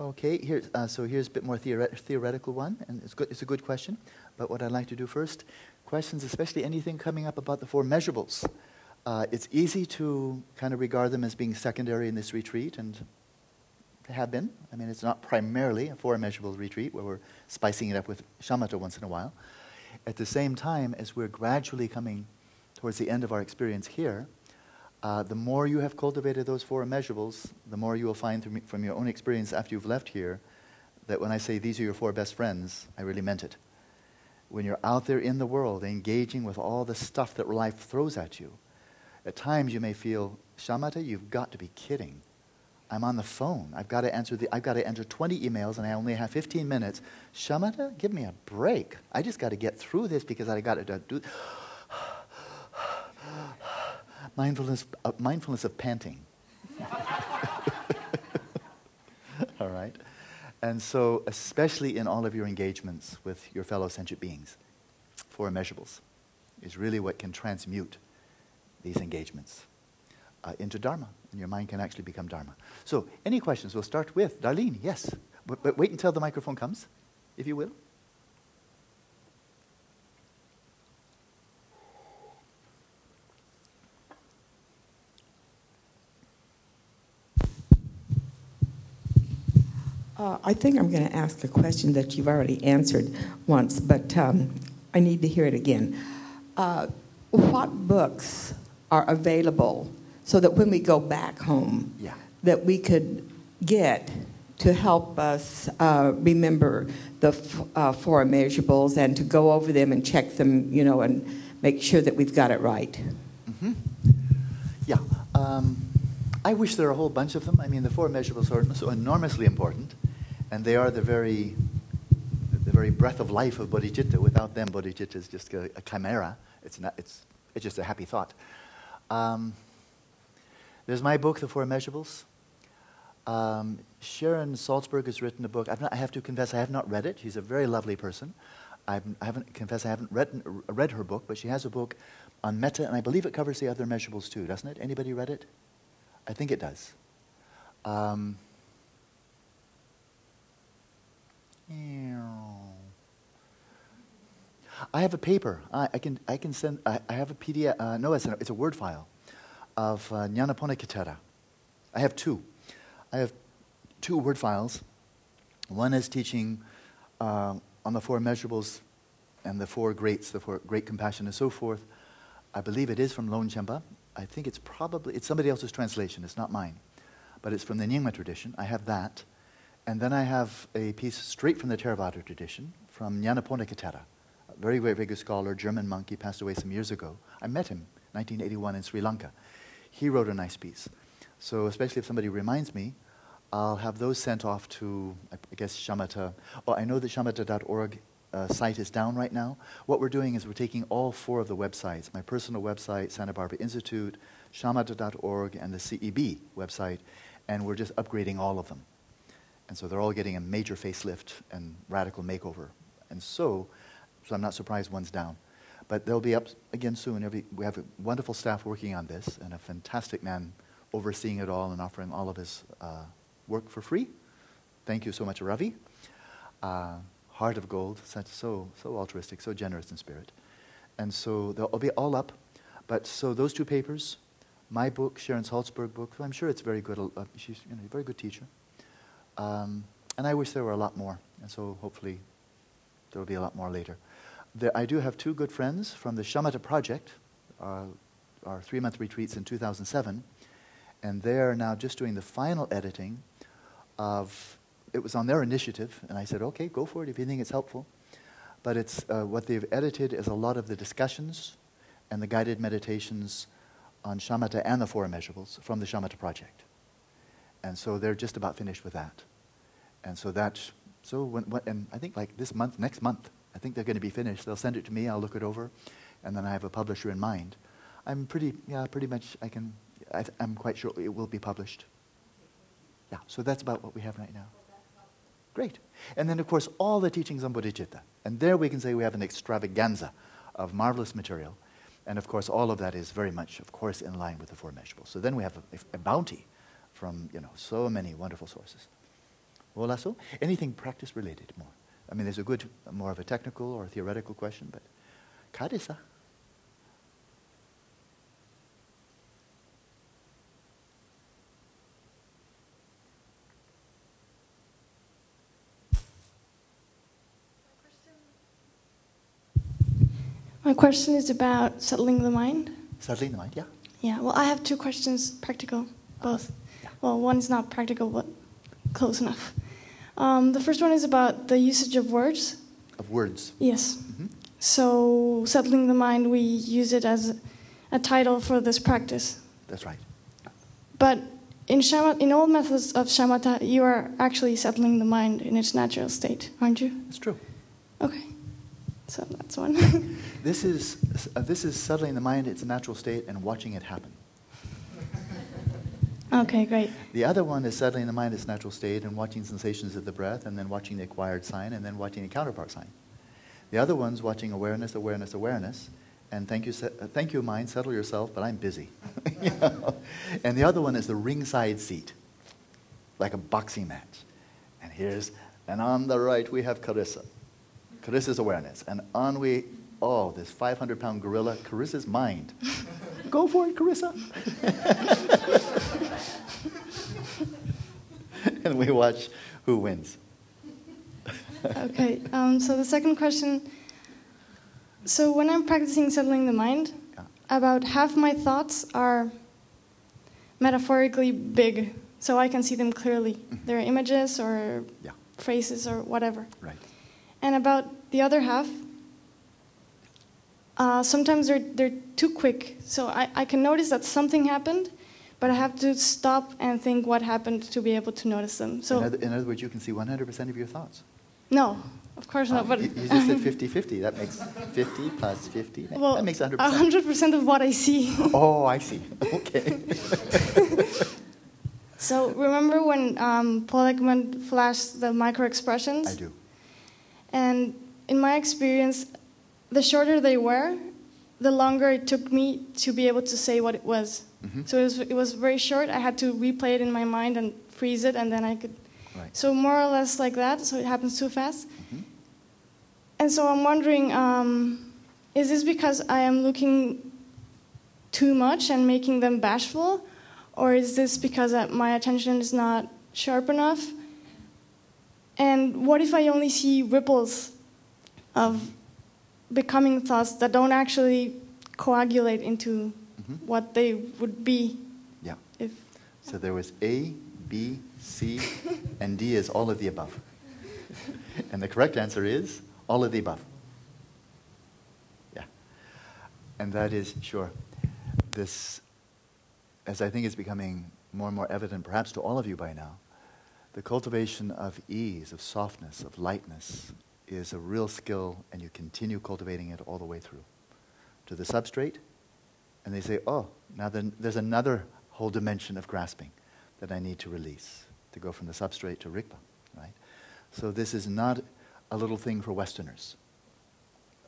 Okay, here, so here's a bit more theoretical one, and it's good. It's a good question, but what I'd like to do first, questions, especially anything coming up about the four measurables. It's easy to kind of regard them as being secondary in this retreat, and have been. I mean, it's not primarily a four immeasurable retreat where we're spicing it up with shamatha once in a while. At the same time, as we're gradually coming towards the end of our experience here, the more you have cultivated those four immeasurables, the more you will find from your own experience after you've left here that when I say these are your four best friends, I really meant it. When you're out there in the world engaging with all the stuff that life throws at you, at times you may feel, shamatha, you've got to be kidding. I'm on the phone. I've got to answer I've got to enter 20 emails and I only have 15 minutes. Shamatha, give me a break. I just got to get through this because I got to do mindfulness of panting. All right. And so especially in all of your engagements with your fellow sentient beings, four immeasurables is really what can transmute these engagements into Dharma, and your mind can actually become Dharma. So, any questions? We'll start with Darlene, yes. But wait until the microphone comes, if you will. I think I'm going to ask a question that you've already answered once, but I need to hear it again. What books are available so that when we go back home, yeah, that we could get to help us remember the four immeasurables and to go over them and check them, you know, and make sure that we've got it right? Mm-hmm. Yeah. I wish there were a whole bunch of them. I mean, the four immeasurables are so enormously important, and they are the very breath of life of bodhicitta. Without them, bodhicitta is just a chimera. It's just a happy thought. There's my book, The Four Immeasurables. Sharon Salzberg has written a book. I have to confess I have not read it. She's a very lovely person. I haven't read her book, but she has a book on metta, and I believe it covers the other immeasurables too, doesn't it? Anybody read it? I think it does. I have a paper. I can send. I have a PDF. No, it's a Word file of Nyanaponika Thera. I have two. I have two Word files. One is teaching on the four immeasurables and the four greats, the four great compassion and so forth. I believe it is from Longchenpa. I think it's somebody else's translation. It's not mine. But it's from the Nyingma tradition. I have that. And then I have a piece straight from the Theravada tradition from Nyanaponika Thera, a very, very, very good scholar, German monk. He passed away some years ago. I met him 1981 in Sri Lanka. He wrote a nice piece. So especially if somebody reminds me, I'll have those sent off to, I guess, Shamatha. Oh, I know the shamatha.org site is down right now. What we're doing is we're taking all four of the websites, my personal website, Santa Barbara Institute, shamatha.org, and the CEB website, and we're just upgrading all of them. And so they're all getting a major facelift and radical makeover. And so I'm not surprised one's down. But they'll be up again soon. We have a wonderful staff working on this and a fantastic man overseeing it all and offering all of his work for free. Thank you so much, Ravi. Heart of gold, so altruistic, so generous in spirit. And so they'll be all up. But so those two papers, my book, Sharon Salzberg's book, I'm sure it's very good. She's a very good teacher. And I wish there were a lot more. And so hopefully there will be a lot more later. I do have two good friends from the Shamatha Project, our three-month retreats in 2007, and they are now just doing the final editing of, it was on their initiative, and I said, okay, go for it if you think it's helpful. But it's what they've edited is a lot of the discussions and the guided meditations on Shamatha and the Four Immeasurables from the Shamatha Project. And so they're just about finished with that. And so and I think like this month, next month, I think they're going to be finished. They'll send it to me, I'll look it over, and then I have a publisher in mind. I'm pretty much I'm quite sure it will be published. Yeah, so that's about what we have right now. Great. And then, of course, all the teachings on bodhicitta. And there we can say we have an extravaganza of marvelous material. And, of course, all of that is very much, of course, in line with the Four Immeasurables. So then we have a bounty from, so many wonderful sources. Wolaso? Anything practice related more. I mean, there's a good, more of a technical or theoretical question, but karisa. My question is about settling the mind. Settling the mind, yeah. Yeah, well, I have two questions, practical, both. Yeah. Well, one's not practical, but close enough. The first one is about the usage of words. Of words? Yes. Mm-hmm. So, settling the mind, we use it as a title for this practice. That's right. But in all methods of shamatha, you are actually settling the mind in its natural state, aren't you? That's true. Okay. So that's one. This is settling the mind, its natural state, and watching it happen. Okay, great. The other one is settling the mind, its natural state, and watching sensations of the breath, and then watching the acquired sign, and then watching the counterpart sign. The other one's watching awareness, awareness, awareness, and thank you, mind, settle yourself, but I'm busy. You know? And the other one is the ringside seat, like a boxing match. And here's, and on the right we have Carissa. Carissa's awareness. And Anwi, oh, this 500-pound gorilla, Carissa's mind. Go for it, Carissa. And we watch who wins. Okay, so the second question. So when I'm practicing settling the mind, yeah, about half my thoughts are metaphorically big, so I can see them clearly. Mm-hmm. They're images or yeah, phrases or whatever. Right. And about the other half, sometimes they're too quick. So I can notice that something happened, but I have to stop and think what happened to be able to notice them. So in other words, you can see 100% of your thoughts. No, of course not. But you just said 50-50. That makes 50 plus 50. Well, that makes 100%. 100% of what I see. Oh, I see. Okay. So remember when Paul Ekman flashed the micro-expressions? I do. And in my experience, the shorter they were, the longer it took me to be able to say what it was. Mm-hmm. So it was very short. I had to replay it in my mind and freeze it, and then I could... Right. So more or less like that, so it happens too fast. Mm-hmm. And so I'm wondering, is this because I am looking too much and making them bashful? Or is this because my attention is not sharp enough? And what if I only see ripples of becoming thoughts that don't actually coagulate into mm-hmm. what they would be? Yeah. So there was A, B, C, and D is all of the above. And the correct answer is all of the above. Yeah. And that is, sure, this, as I think is becoming more and more evident perhaps to all of you by now, the cultivation of ease, of softness, of lightness is a real skill, and you continue cultivating it all the way through to the substrate. And they say, oh, now then there's another whole dimension of grasping that I need to release, to go from the substrate to rikpa, right? So this is not a little thing for Westerners.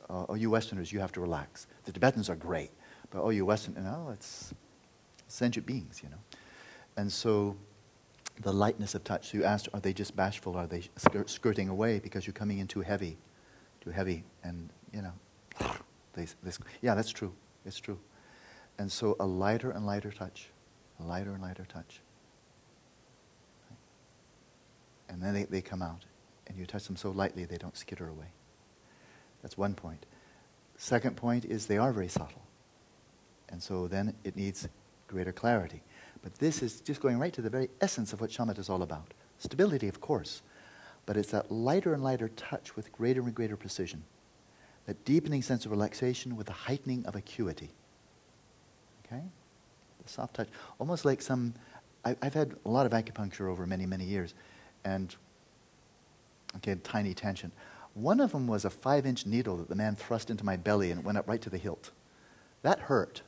Oh, you Westerners, you have to relax. The Tibetans are great, but oh, you Westerners, no, it's sentient beings, you know? And so... the lightness of touch. So you asked, are they just bashful? Are they skirting away because you're coming in too heavy, and you know, yeah, that's true. It's true. And so a lighter and lighter touch, a lighter and lighter touch, and then they come out, and you touch them so lightly they don't skitter away. That's one point. Second point is they are very subtle, and so then it needs greater clarity. But this is just going right to the very essence of what shamatha is all about. Stability, of course, but it's that lighter and lighter touch with greater and greater precision, that deepening sense of relaxation with the heightening of acuity. Okay? The soft touch, almost like some... I've had a lot of acupuncture over many, many years, and, okay, tiny tangent. One of them was a 5-inch needle that the man thrust into my belly, and it went up right to the hilt. That hurt.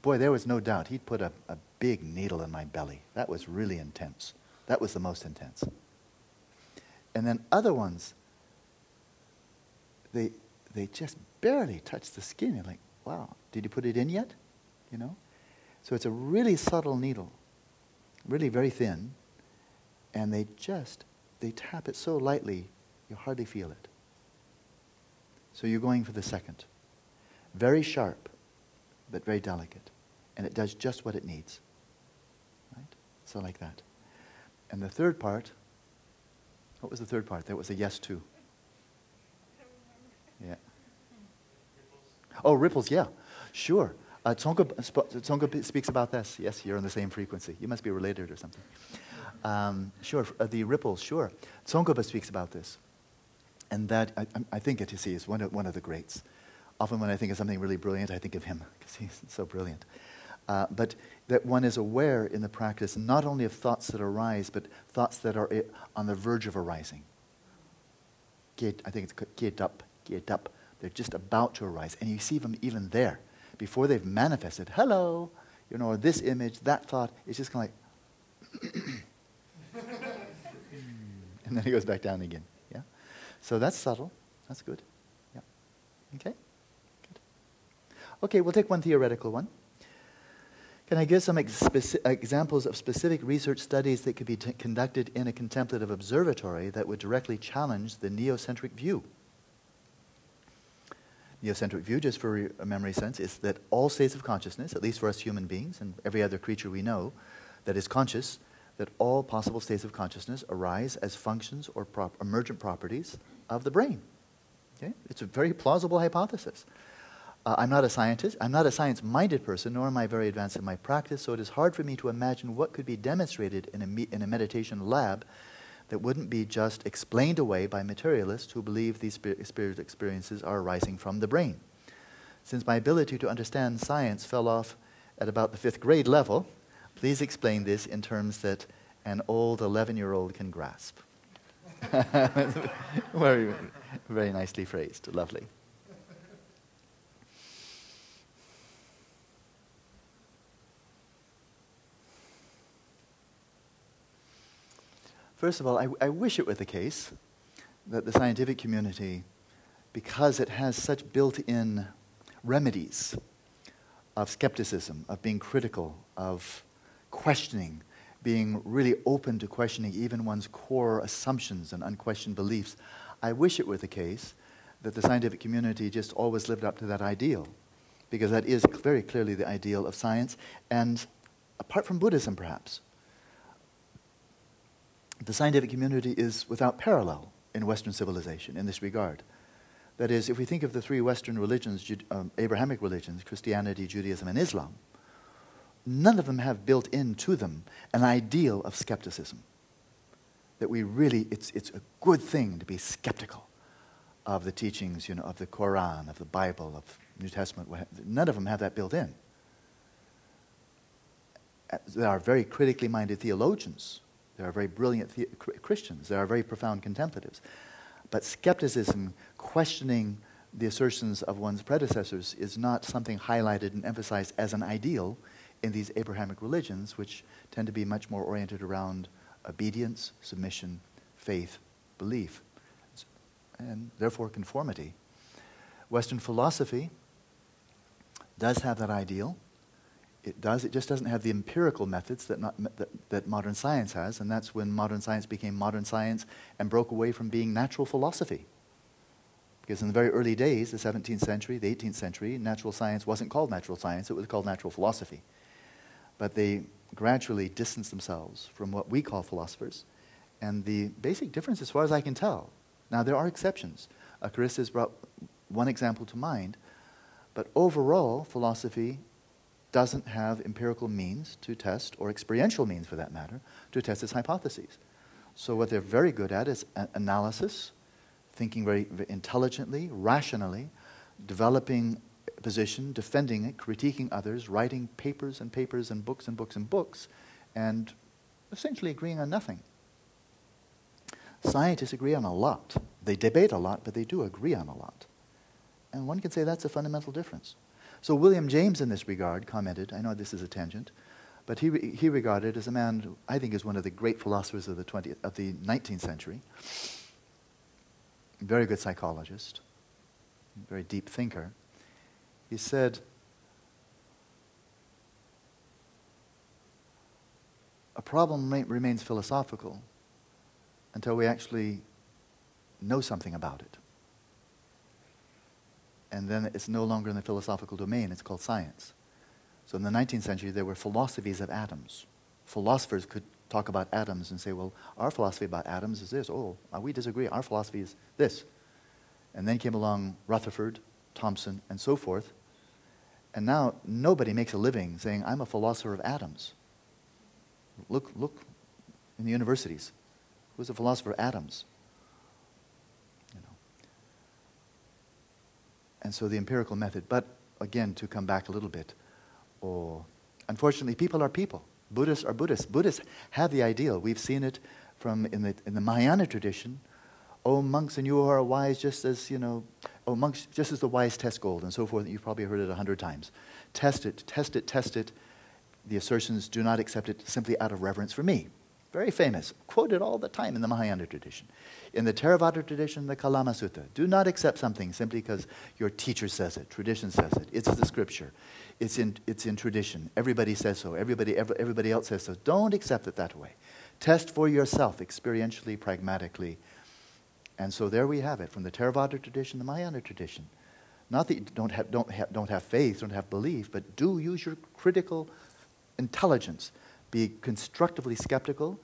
Boy, there was no doubt. He'd put a big needle in my belly. That was really intense. That was the most intense. And then other ones, they just barely touch the skin. You're like, wow, did you put it in yet? You know? So it's a really subtle needle, really very thin, And they tap it so lightly, you hardly feel it. So you're going for the second. Very sharp, but very delicate. And it does just what it needs. Right? So like that. And the third part, what was the third part? That was a yes to. Yeah. Oh, ripples, yeah. Sure. Tsongkhapa speaks about this. Yes, you're on the same frequency. You must be related or something. Sure, the ripples, sure. Tsongkhapa speaks about this. And that, I think it, you see, is one of the greats. Often when I think of something really brilliant, I think of him, because he's so brilliant. But that one is aware in the practice not only of thoughts that arise, but thoughts that are on the verge of arising. I think it's get up. They're just about to arise. And you see them even there, before they've manifested. Hello, you know, or this image, that thought. It's just kind of like, and then it goes back down again. Yeah. So that's subtle. That's good. Yeah. Okay. Good. Okay, we'll take one theoretical one. Can I give some examples of specific research studies that could be conducted in a contemplative observatory that would directly challenge the neocentric view? Neocentric view, just for a memory sense, is that all states of consciousness, at least for us human beings and every other creature we know that is conscious, that all possible states of consciousness arise as functions or emergent properties of the brain. Okay? It's a very plausible hypothesis. I'm not a scientist. I'm not a science-minded person, nor am I very advanced in my practice, so it is hard for me to imagine what could be demonstrated in a meditation lab that wouldn't be just explained away by materialists who believe these spirit experiences are arising from the brain. Since my ability to understand science fell off at about the 5th grade level, please explain this in terms that an old 11-year-old can grasp. Very, very nicely phrased. Lovely. First of all, I wish it were the case that the scientific community, because it has such built-in remedies of skepticism, of being critical, of questioning, being really open to questioning even one's core assumptions and unquestioned beliefs, I wish it were the case that the scientific community just always lived up to that ideal, because that is very clearly the ideal of science, and apart from Buddhism perhaps. The scientific community is without parallel in Western civilization in this regard. That is, if we think of the three Western religions, Abrahamic religions, Christianity, Judaism, and Islam, none of them have built into them an ideal of skepticism. That we really, it's a good thing to be skeptical of the teachings, you know, of the Quran, of the Bible, of New Testament. None of them have that built in. There are very critically minded theologians. There are very brilliant Christians. There are very profound contemplatives. But skepticism, questioning the assertions of one's predecessors, is not something highlighted and emphasized as an ideal in these Abrahamic religions, which tend to be much more oriented around obedience, submission, faith, belief, and therefore conformity. Western philosophy does have that ideal. It just doesn't have the empirical methods that modern science has, and that's when modern science became modern science and broke away from being natural philosophy. Because in the very early days, the 17th century, the 18th century, natural science wasn't called natural science, it was called natural philosophy. But they gradually distanced themselves from what we call philosophers, and the basic difference, as far as I can tell, now there are exceptions. Carissa has brought one example to mind, but overall, philosophy doesn't have empirical means to test, or experiential means for that matter, to test its hypotheses. So what they're very good at is analysis, thinking very intelligently, rationally, developing a position, defending it, critiquing others, writing papers and papers and books and books and books, and essentially agreeing on nothing. Scientists agree on a lot. They debate a lot, but they do agree on a lot. And one can say that's a fundamental difference. So William James in this regard commented, I know this is a tangent, but he regarded as a man who I think is one of the great philosophers of the 19th century, very good psychologist, very deep thinker. He said, a problem remains philosophical until we actually know something about it. And then it's no longer in the philosophical domain, it's called science. So in the 19th century, there were philosophies of atoms. Philosophers could talk about atoms and say, well, our philosophy about atoms is this. Oh, we disagree. Our philosophy is this. And then came along Rutherford, Thompson, and so forth. And now nobody makes a living saying, I'm a philosopher of atoms. Look in the universities. Who's a philosopher of atoms? You know. And so the empirical method. But again, to come back a little bit, unfortunately, people are people. Buddhists are Buddhists. Buddhists have the ideal. We've seen it from in the Mahayana tradition. Oh, monks, and you are wise just as, you know, oh, monks, just as the wise test gold, and so forth. You've probably heard it 100 times. Test it, test it, test it. The assertions, do not accept it simply out of reverence for me. Very famous. Quoted all the time in the Mahayana tradition. In the Theravada tradition, the Kalama Sutta. Do not accept something simply because your teacher says it, tradition says it. It's the scripture. It's in tradition. Everybody says so. Everybody else says so. Don't accept it that way. Test for yourself, experientially, pragmatically. And so there we have it, from the Theravada tradition, the Mahayana tradition. Not that you don't have faith, don't have belief, but do use your critical intelligence. Be constructively skeptical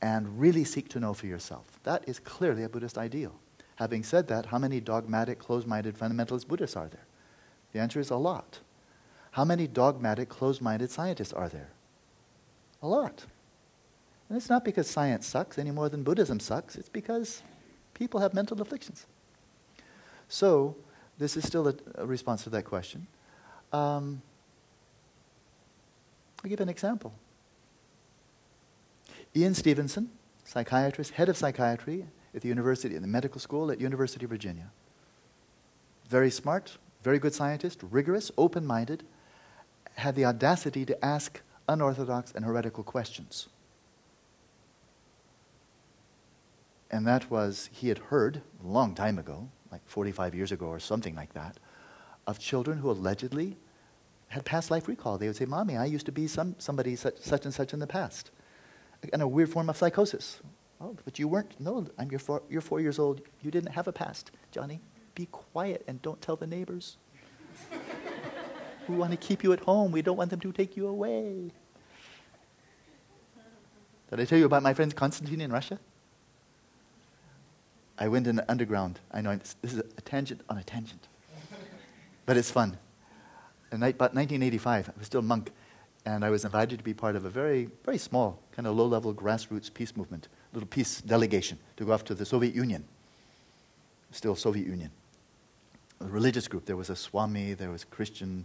and really seek to know for yourself. That is clearly a Buddhist ideal. Having said that, how many dogmatic, closed-minded, fundamentalist Buddhists are there? The answer is a lot. How many dogmatic, closed-minded scientists are there? A lot. And it's not because science sucks any more than Buddhism sucks. It's because people have mental afflictions. So this is still a response to that question. I'll give an example. Ian Stevenson, psychiatrist, head of psychiatry at the university, in the medical school at University of Virginia. Very smart, very good scientist, rigorous, open-minded, had the audacity to ask unorthodox and heretical questions. And that was, he had heard a long time ago, like 45 years ago or something like that, of children who allegedly had past life recall. They would say, Mommy, I used to be somebody such and such in the past. And a weird form of psychosis. Oh, but you weren't. No, you're 4 years old. You didn't have a past, Johnny. Be quiet and don't tell the neighbors. We want to keep you at home. We don't want them to take you away. Did I tell you about my friend Konstantin in Russia? I went in the underground. I know this is a tangent on a tangent. But it's fun. In about 1985, I was still a monk. And I was invited to be part of a very, very small, kind of low-level grassroots peace movement, little peace delegation to go off to the Soviet Union, still Soviet Union. A religious group. There was a Swami, there was Christian,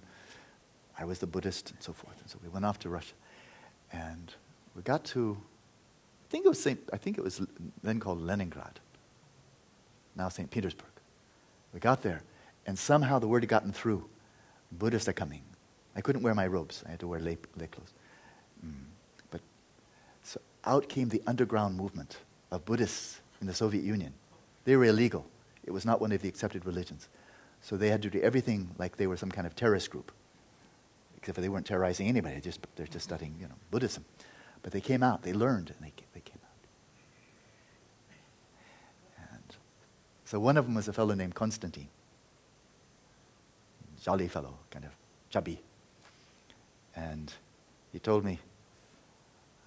I was the Buddhist, and so forth. And so we went off to Russia. And we got to, I think it was then called Leningrad, now St. Petersburg. We got there, and somehow the word had gotten through. Buddhists are coming. I couldn't wear my robes. I had to wear lay clothes. But so out came the underground movement of Buddhists in the Soviet Union. They were illegal. It was not one of the accepted religions. So they had to do everything like they were some kind of terrorist group, except for they weren't terrorizing anybody. They're just studying, you know, Buddhism. But they came out. They learned, and they came out. And so one of them was a fellow named Konstantin. Jolly fellow, kind of chubby. And he told me,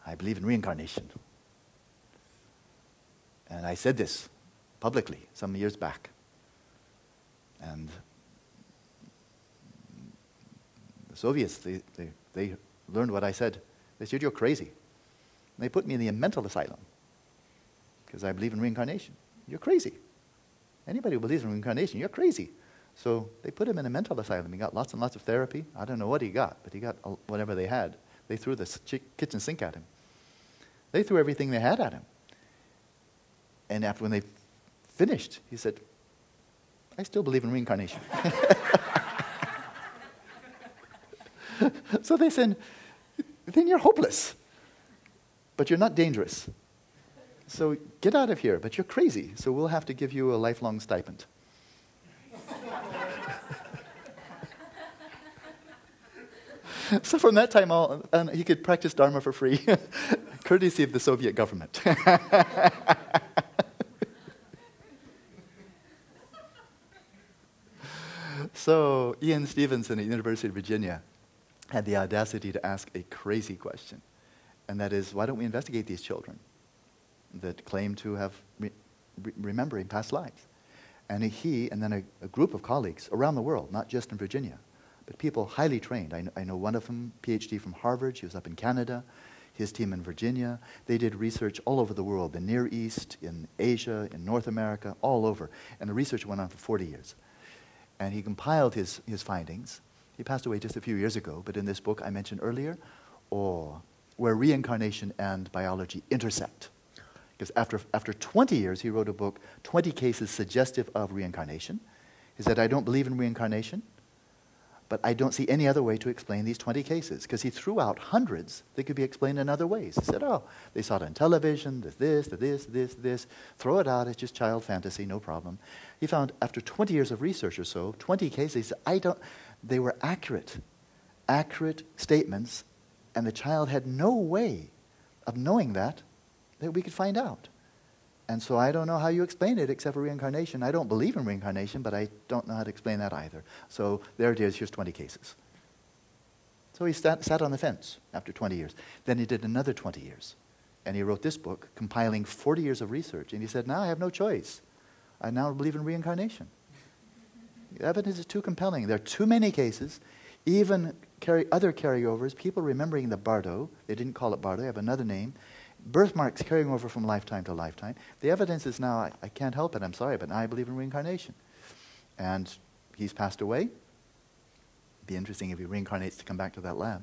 I believe in reincarnation. And I said this publicly some years back. And the Soviets, they learned what I said. They said, you're crazy. And they put me in the mental asylum because I believe in reincarnation. You're crazy. Anybody who believes in reincarnation, you're crazy. So they put him in a mental asylum. He got lots and lots of therapy. I don't know what he got, but he got whatever they had. They threw the kitchen sink at him. They threw everything they had at him. And after, when they finished, he said, I still believe in reincarnation. So they said, then you're hopeless, but you're not dangerous. So get out of here, but you're crazy. So we'll have to give you a lifelong stipend. So from that time on, he could practice Dharma for free, courtesy of the Soviet government. So Ian Stevenson at the University of Virginia had the audacity to ask a crazy question, and that is, why don't we investigate these children that claim to have remembering past lives? And he, and then a group of colleagues around the world, not just in Virginia, but people highly trained. I know one of them, PhD from Harvard, she was up in Canada, his team in Virginia. They did research all over the world, the Near East, in Asia, in North America, all over. And the research went on for 40 years. And he compiled his findings. He passed away just a few years ago, but in this book I mentioned earlier, where reincarnation and biology intersect. Because after 20 years, he wrote a book, 20 Cases Suggestive of Reincarnation. He said, I don't believe in reincarnation, but I don't see any other way to explain these 20 cases, because he threw out hundreds that could be explained in other ways. He said, oh, they saw it on television, there's this, this. Throw it out, it's just child fantasy, no problem. He found after 20 years of research or so, 20 cases, he said, they were accurate statements, and the child had no way of knowing that we could find out. And so I don't know how you explain it except for reincarnation. I don't believe in reincarnation, but I don't know how to explain that either. So there it is, here's 20 cases. So he sat on the fence after 20 years. Then he did another 20 years. And he wrote this book, compiling 40 years of research. And he said, now I have no choice. I now believe in reincarnation. The evidence is too compelling. There are too many cases, even other carryovers, people remembering the bardo. They didn't call it bardo, they have another name. Birthmarks carrying over from lifetime to lifetime. The evidence is now, I can't help it, I'm sorry, but now I believe in reincarnation. And he's passed away. It'd be interesting if he reincarnates to come back to that lab.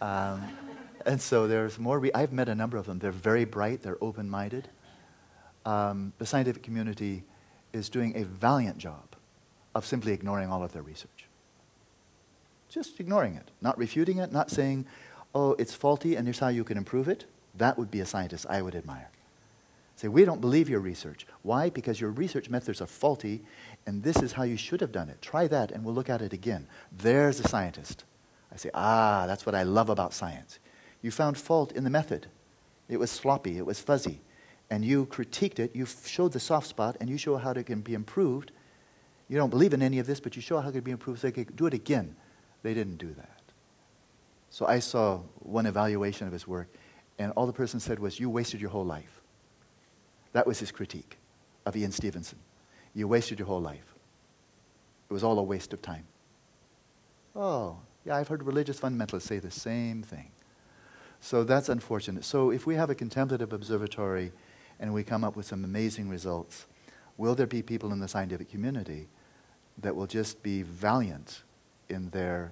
And so there's more. I've met a number of them. They're very bright. They're open-minded. The scientific community is doing a valiant job of simply ignoring all of their research. Just ignoring it. Not refuting it. Not saying, oh, it's faulty and here's how you can improve it. That would be a scientist I would admire. Say, we don't believe your research. Why? Because your research methods are faulty, and this is how you should have done it. Try that, and we'll look at it again. There's a scientist. I say, ah, that's what I love about science. You found fault in the method. It was sloppy. It was fuzzy. And you critiqued it. You showed the soft spot, and you show how it can be improved. You don't believe in any of this, but you show how it can be improved so they could do it again. They didn't do that. So I saw one evaluation of his work, and all the person said was, you wasted your whole life. That was his critique of Ian Stevenson. You wasted your whole life. It was all a waste of time. Oh, yeah, I've heard religious fundamentalists say the same thing. So that's unfortunate. So if we have a contemplative observatory and we come up with some amazing results, will there be people in the scientific community that will just be valiant in their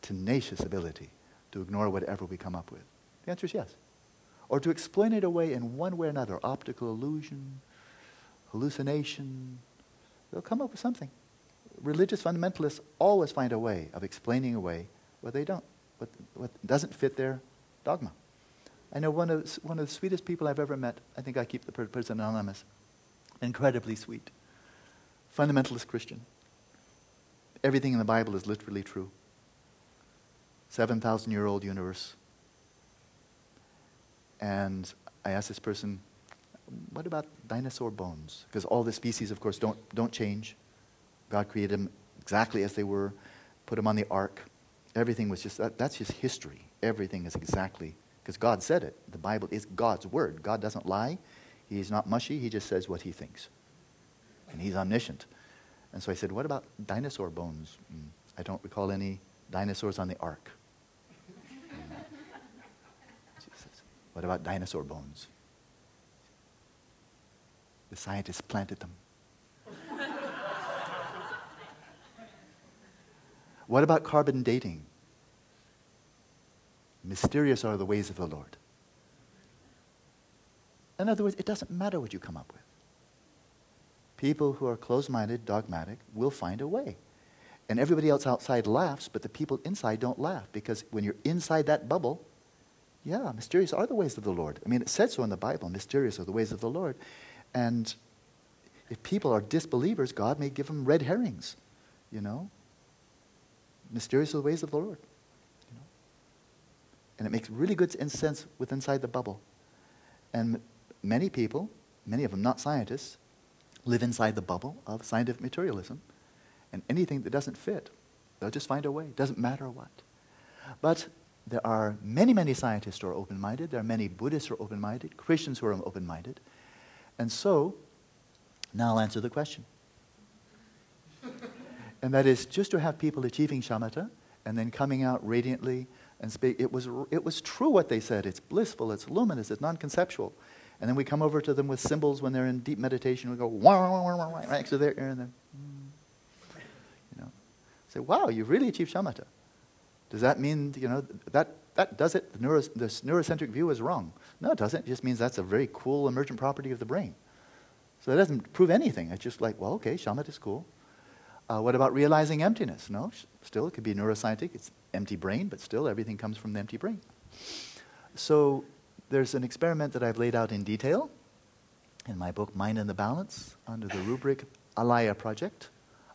tenacious ability to ignore whatever we come up with? The answer is yes. Or to explain it away in one way or another, optical illusion, hallucination, they'll come up with something. Religious fundamentalists always find a way of explaining away what doesn't fit their dogma. I know one of the sweetest people I've ever met, I think I keep the person anonymous, incredibly sweet, fundamentalist Christian. Everything in the Bible is literally true. 7,000-year-old universe. And I asked this person, what about dinosaur bones? Because all the species, of course, don't change. God created them exactly as they were, put them on the ark. Everything was just, that's just history. Everything is exactly, because God said it. The Bible is God's word. God doesn't lie. He's not mushy. He just says what he thinks. And he's omniscient. And so I said, what about dinosaur bones? I don't recall any dinosaurs on the ark. What about dinosaur bones? The scientists planted them. What about carbon dating? Mysterious are the ways of the Lord. In other words, it doesn't matter what you come up with. People who are closed-minded, dogmatic, will find a way. And everybody else outside laughs, but the people inside don't laugh, because when you're inside that bubble, yeah, mysterious are the ways of the Lord. I mean, it says so in the Bible, mysterious are the ways of the Lord. And if people are disbelievers, God may give them red herrings, you know. Mysterious are the ways of the Lord. You know? And it makes really good sense with inside the bubble. And many people, many of them not scientists, live inside the bubble of scientific materialism. and anything that doesn't fit, they'll just find a way. It doesn't matter what. But there are many, many scientists who are open-minded. There are many Buddhists who are open-minded, Christians who are open-minded. And so, now I'll answer the question. And that is just to have people achieving shamatha and then coming out radiantly and speak. It was true what they said. It's blissful, it's luminous, it's non-conceptual. And then we come over to them with symbols when they're in deep meditation. We go, wah, wah, wah, wah, wah, right to their ear and then, you know. Say, wow, you've really achieved shamatha. Does that mean, you know, that does it? The neurocentric view is wrong. No, it doesn't. It just means that's a very cool emergent property of the brain. So that doesn't prove anything. It's just like, well, okay, shamatha is cool. What about realizing emptiness? No, still, it could be neuroscientific. It's empty brain, but still everything comes from the empty brain. So there's an experiment that I've laid out in detail in my book, Mind and the Balance, under the rubric Alaya Project,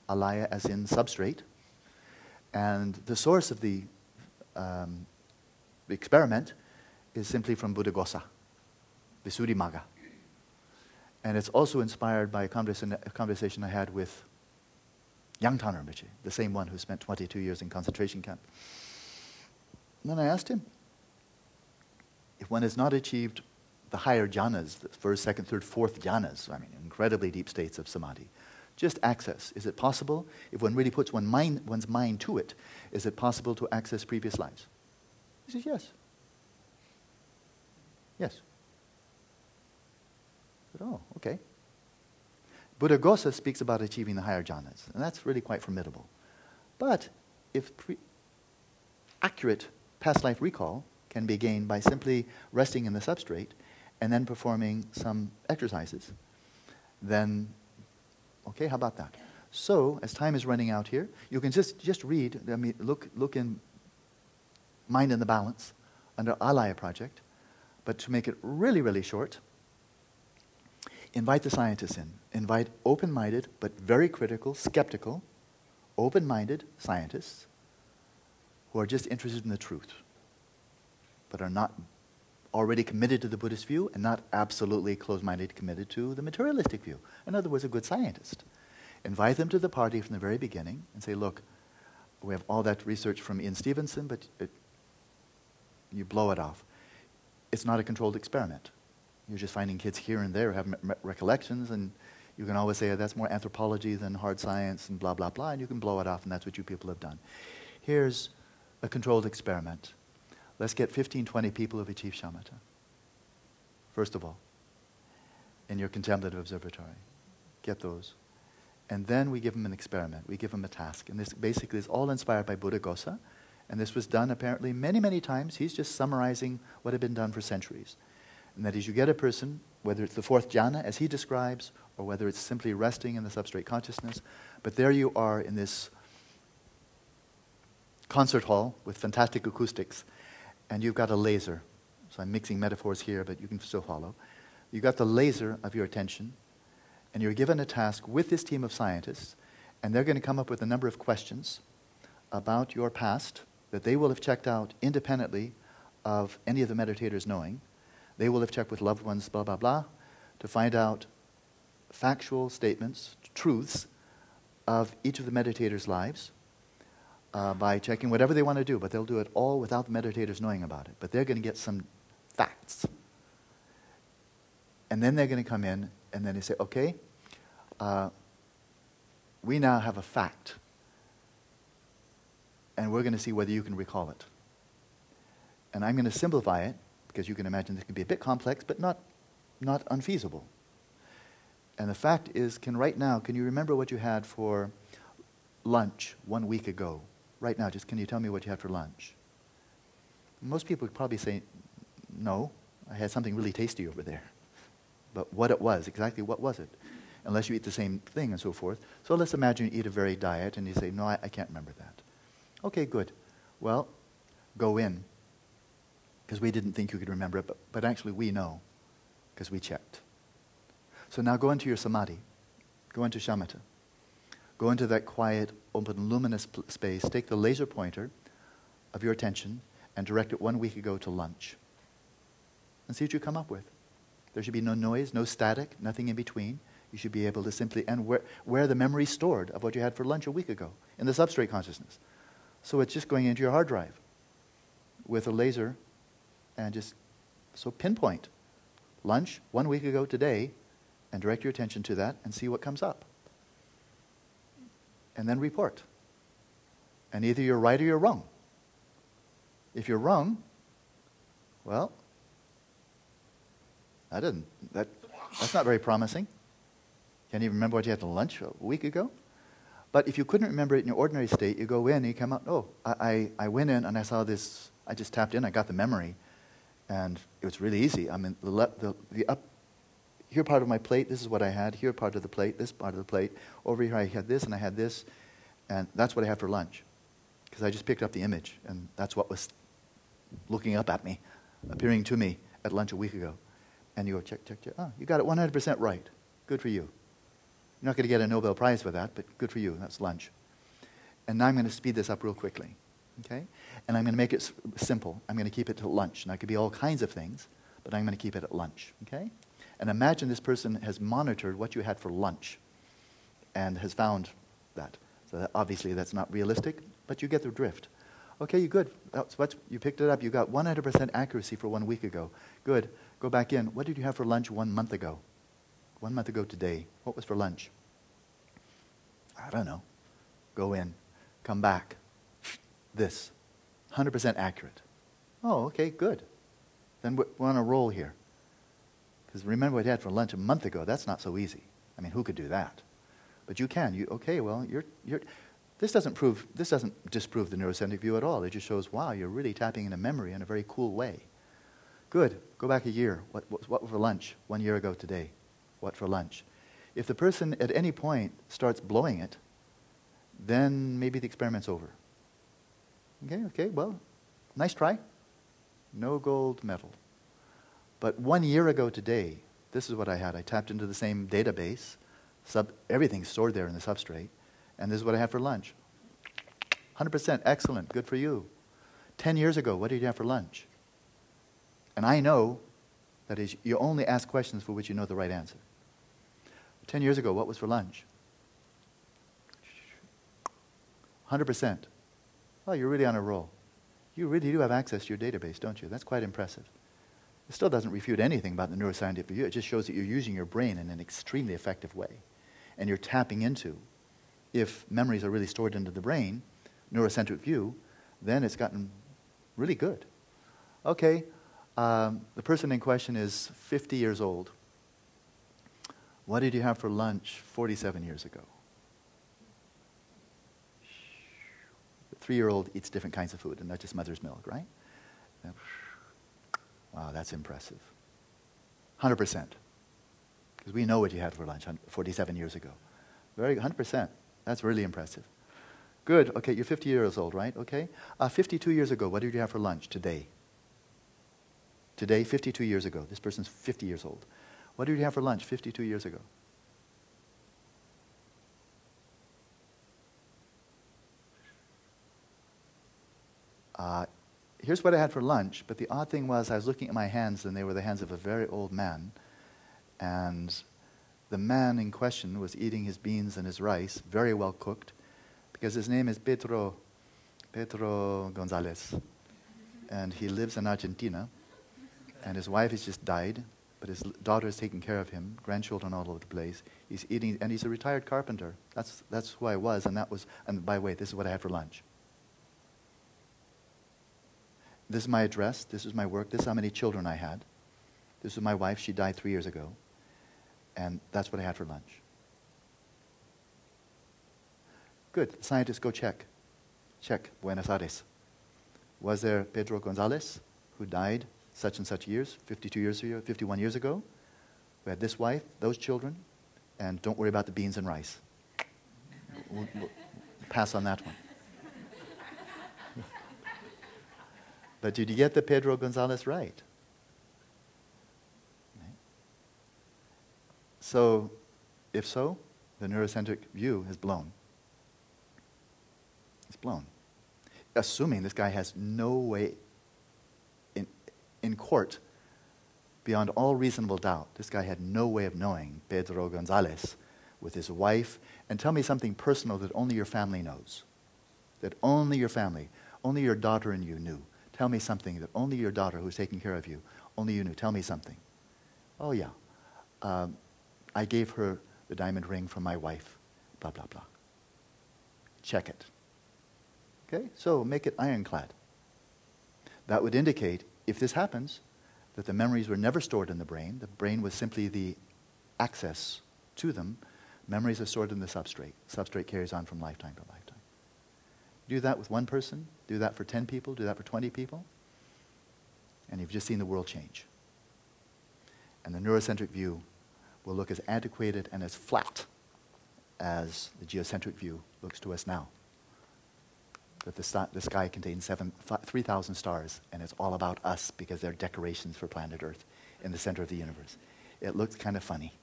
Alaya as in substrate. And the source of the experiment is simply from Buddhaghosa, Visuddhimagga. And it's also inspired by a conversation I had with Yang Tanama Chien, the same one who spent 22 years in concentration camp. And then I asked him, if one has not achieved the higher jhanas, the first, second, third, fourth jhanas, I mean, incredibly deep states of samadhi, just access, is it possible, if one really puts one's mind to it, is it possible to access previous lives? He says, yes. Yes. I said, oh, okay. Buddhaghosa speaks about achieving the higher jhanas, and that's really quite formidable. But if accurate past life recall can be gained by simply resting in the substrate and then performing some exercises, then okay, how about that? So, as time is running out here, you can just read, I mean, look in Mind in the Balance under Alaya Project, but to make it really, really short, invite the scientists in. Invite open-minded, but very critical, skeptical, open-minded scientists who are just interested in the truth, but are not already committed to the Buddhist view and not absolutely closed-minded committed to the materialistic view. In other words, a good scientist. Invite them to the party from the very beginning and say, look, we have all that research from Ian Stevenson, but you blow it off. It's not a controlled experiment. You're just finding kids here and there have recollections, and you can always say, oh, that's more anthropology than hard science and blah, blah, blah, and you can blow it off, and that's what you people have done. Here's a controlled experiment. Let's get 15, 20 people who've achieved shamatha, first of all, in your contemplative observatory. Get those. And then we give them an experiment. We give them a task. And this basically is all inspired by Buddhaghosa. And this was done apparently many, many times. He's just summarizing what had been done for centuries. And that is, you get a person, whether it's the fourth jhana, as he describes, or whether it's simply resting in the substrate consciousness, but there you are in this concert hall with fantastic acoustics, and you've got a laser. So I'm mixing metaphors here, but you can still follow. You've got the laser of your attention, and you're given a task with this team of scientists, and they're going to come up with a number of questions about your past that they will have checked out independently of any of the meditators knowing. They will have checked with loved ones, blah, blah, blah, to find out factual statements, truths of each of the meditators' lives by checking whatever they want to do, but they'll do it all without the meditators knowing about it. But they're going to get some facts. And then they're going to come in, and then they say, okay, we now have a fact, and we're going to see whether you can recall it. And I'm going to simplify it, because you can imagine this can be a bit complex, but not unfeasible. And the fact is, can you remember what you had for lunch 1 week ago? Right now, just can you tell me what you had for lunch? Most people would probably say, no, I had something really tasty over there. But what it was, exactly what was it? Unless you eat the same thing and so forth. So let's imagine you eat a varied diet, and you say, no, I can't remember that. Okay, good. Well, go in. Because we didn't think you could remember it, but actually we know, because we checked. So now go into your samadhi, go into shamatha, go into that quiet, open, luminous space, take the laser pointer of your attention and direct it 1 week ago to lunch. And see what you come up with. There should be no noise, no static, nothing in between. You should be able to simply, and where the memory stored of what you had for lunch a week ago, in the substrate consciousness. So it's just going into your hard drive with a laser and just, so pinpoint lunch 1 week ago today and direct your attention to that and see what comes up. And then report. And either you're right or you're wrong. If you're wrong, well, that's not very promising. Can't even remember what you had for lunch a week ago. But if you couldn't remember it in your ordinary state, you go in and you come out, oh, I went in and I saw this, I just tapped in, I got the memory, and it was really easy. I mean, here part of my plate, this is what I had, here part of the plate, this part of the plate, over here I had this and I had this, and that's what I had for lunch. Because I just picked up the image, and that's what was looking up at me, appearing to me at lunch a week ago. And you go, check, check, check, oh, you got it 100% right. Good for you. You're not going to get a Nobel Prize for that, but good for you. That's lunch. And now I'm going to speed this up real quickly, okay? And I'm going to make it simple. I'm going to keep it to lunch. Now, it could be all kinds of things, but I'm going to keep it at lunch, okay? And imagine this person has monitored what you had for lunch and has found that. So that obviously that's not realistic, but you get the drift. Okay, you're good. That's what you picked it up. You got 100% accuracy for 1 week ago. Good. Go back in. What did you have for lunch 1 month ago? 1 month ago today, what was for lunch? I don't know. Go in, come back. This, 100% accurate. Oh, okay, good. Then we're on a roll here. Because remember what you had for lunch a month ago. That's not so easy. I mean, who could do that? But you can. Okay, well, this doesn't disprove the neuroscientific view at all. It just shows, wow, you're really tapping into memory in a very cool way. Good. Go back a year. What for lunch 1 year ago today? What for lunch? If the person at any point starts blowing it, then maybe the experiment's over. Okay, well, nice try. No gold medal. But 1 year ago today, this is what I had. I tapped into the same database. Everything's stored there in the substrate. And this is what I had for lunch. 100%, excellent, good for you. 10 years ago, what did you have for lunch? And I know, that is, you only ask questions for which you know the right answer. 10 years ago, what was for lunch? 100%. Well, you're really on a roll. You really do have access to your database, don't you? That's quite impressive. It still doesn't refute anything about the neuroscientific view. It just shows that you're using your brain in an extremely effective way. And you're tapping into, if memories are really stored into the brain, neurocentric view, then it's gotten really good. Okay, the person in question is 50 years old. What did you have for lunch 47 years ago? The 3-year-old eats different kinds of food and not just mother's milk, right? Wow, that's impressive. 100%. Because we know what you had for lunch 47 years ago. Very 100%. That's really impressive. Good. Okay, you're 50 years old, right? Okay. 52 years ago, what did you have for lunch today? Today, 52 years ago. This person's 50 years old. What did you have for lunch 52 years ago? Here's what I had for lunch, but the odd thing was I was looking at my hands, and they were the hands of a very old man. And the man in question was eating his beans and his rice, very well cooked, because his name is Pedro Gonzalez. And he lives in Argentina, and his wife has just died. But his daughter is taking care of him, grandchildren all over the place. He's eating, and he's a retired carpenter. That's who I was, and that was, and by the way, this is what I had for lunch. This is my address, this is my work, this is how many children I had. This is my wife, she died 3 years ago. And that's what I had for lunch. Good, scientists, go check. Check, Buenos Aires. Was there Pedro Gonzalez, who died such and such years, 52 years ago, 51 years ago. We had this wife, those children, and don't worry about the beans and rice. We'll pass on that one. But did you get the Pedro Gonzalez right? So, if so, the neurocentric view is blown. It's blown. Assuming this guy has no way in court beyond all reasonable doubt. This guy had no way of knowing Pedro Gonzalez with his wife. And tell me something personal that only your family knows, that only your family, only your daughter and you knew. Tell me something that only your daughter who's taking care of you, only you knew. Tell me something. Oh, yeah. I gave her the diamond ring from my wife, blah, blah, blah. Check it. Okay? So make it ironclad. That would indicate, if this happens, that the memories were never stored in the brain. The brain was simply the access to them. Memories are stored in the substrate. Substrate carries on from lifetime to lifetime. Do that with one person. Do that for 10 people. Do that for 20 people. And you've just seen the world change. And the neurocentric view will look as antiquated and as flat as the geocentric view looks to us now. That the sky contains 3,000 stars, and it's all about us because they're decorations for planet Earth in the center of the universe. It looks kind of funny.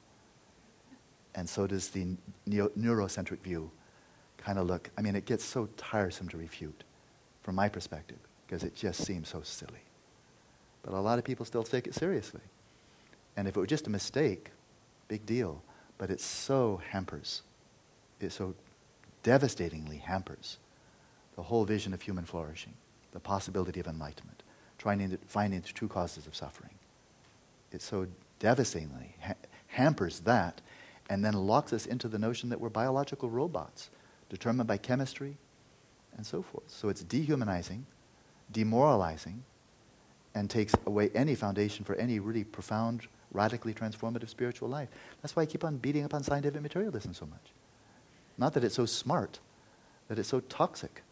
And so does the neurocentric view kind of look. I mean, it gets so tiresome to refute from my perspective because it just seems so silly. But a lot of people still take it seriously. And if it were just a mistake, big deal. But it so hampers, it so devastatingly hampers the whole vision of human flourishing, the possibility of enlightenment, finding the true causes of suffering. It so devastatingly hampers that, and then locks us into the notion that we're biological robots, determined by chemistry and so forth. So it's dehumanizing, demoralizing, and takes away any foundation for any really profound, radically transformative spiritual life. That's why I keep on beating up on scientific materialism so much. Not that it's so smart, that it's so toxic.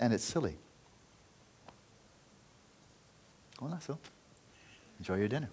And it's silly. Hola, so enjoy your dinner.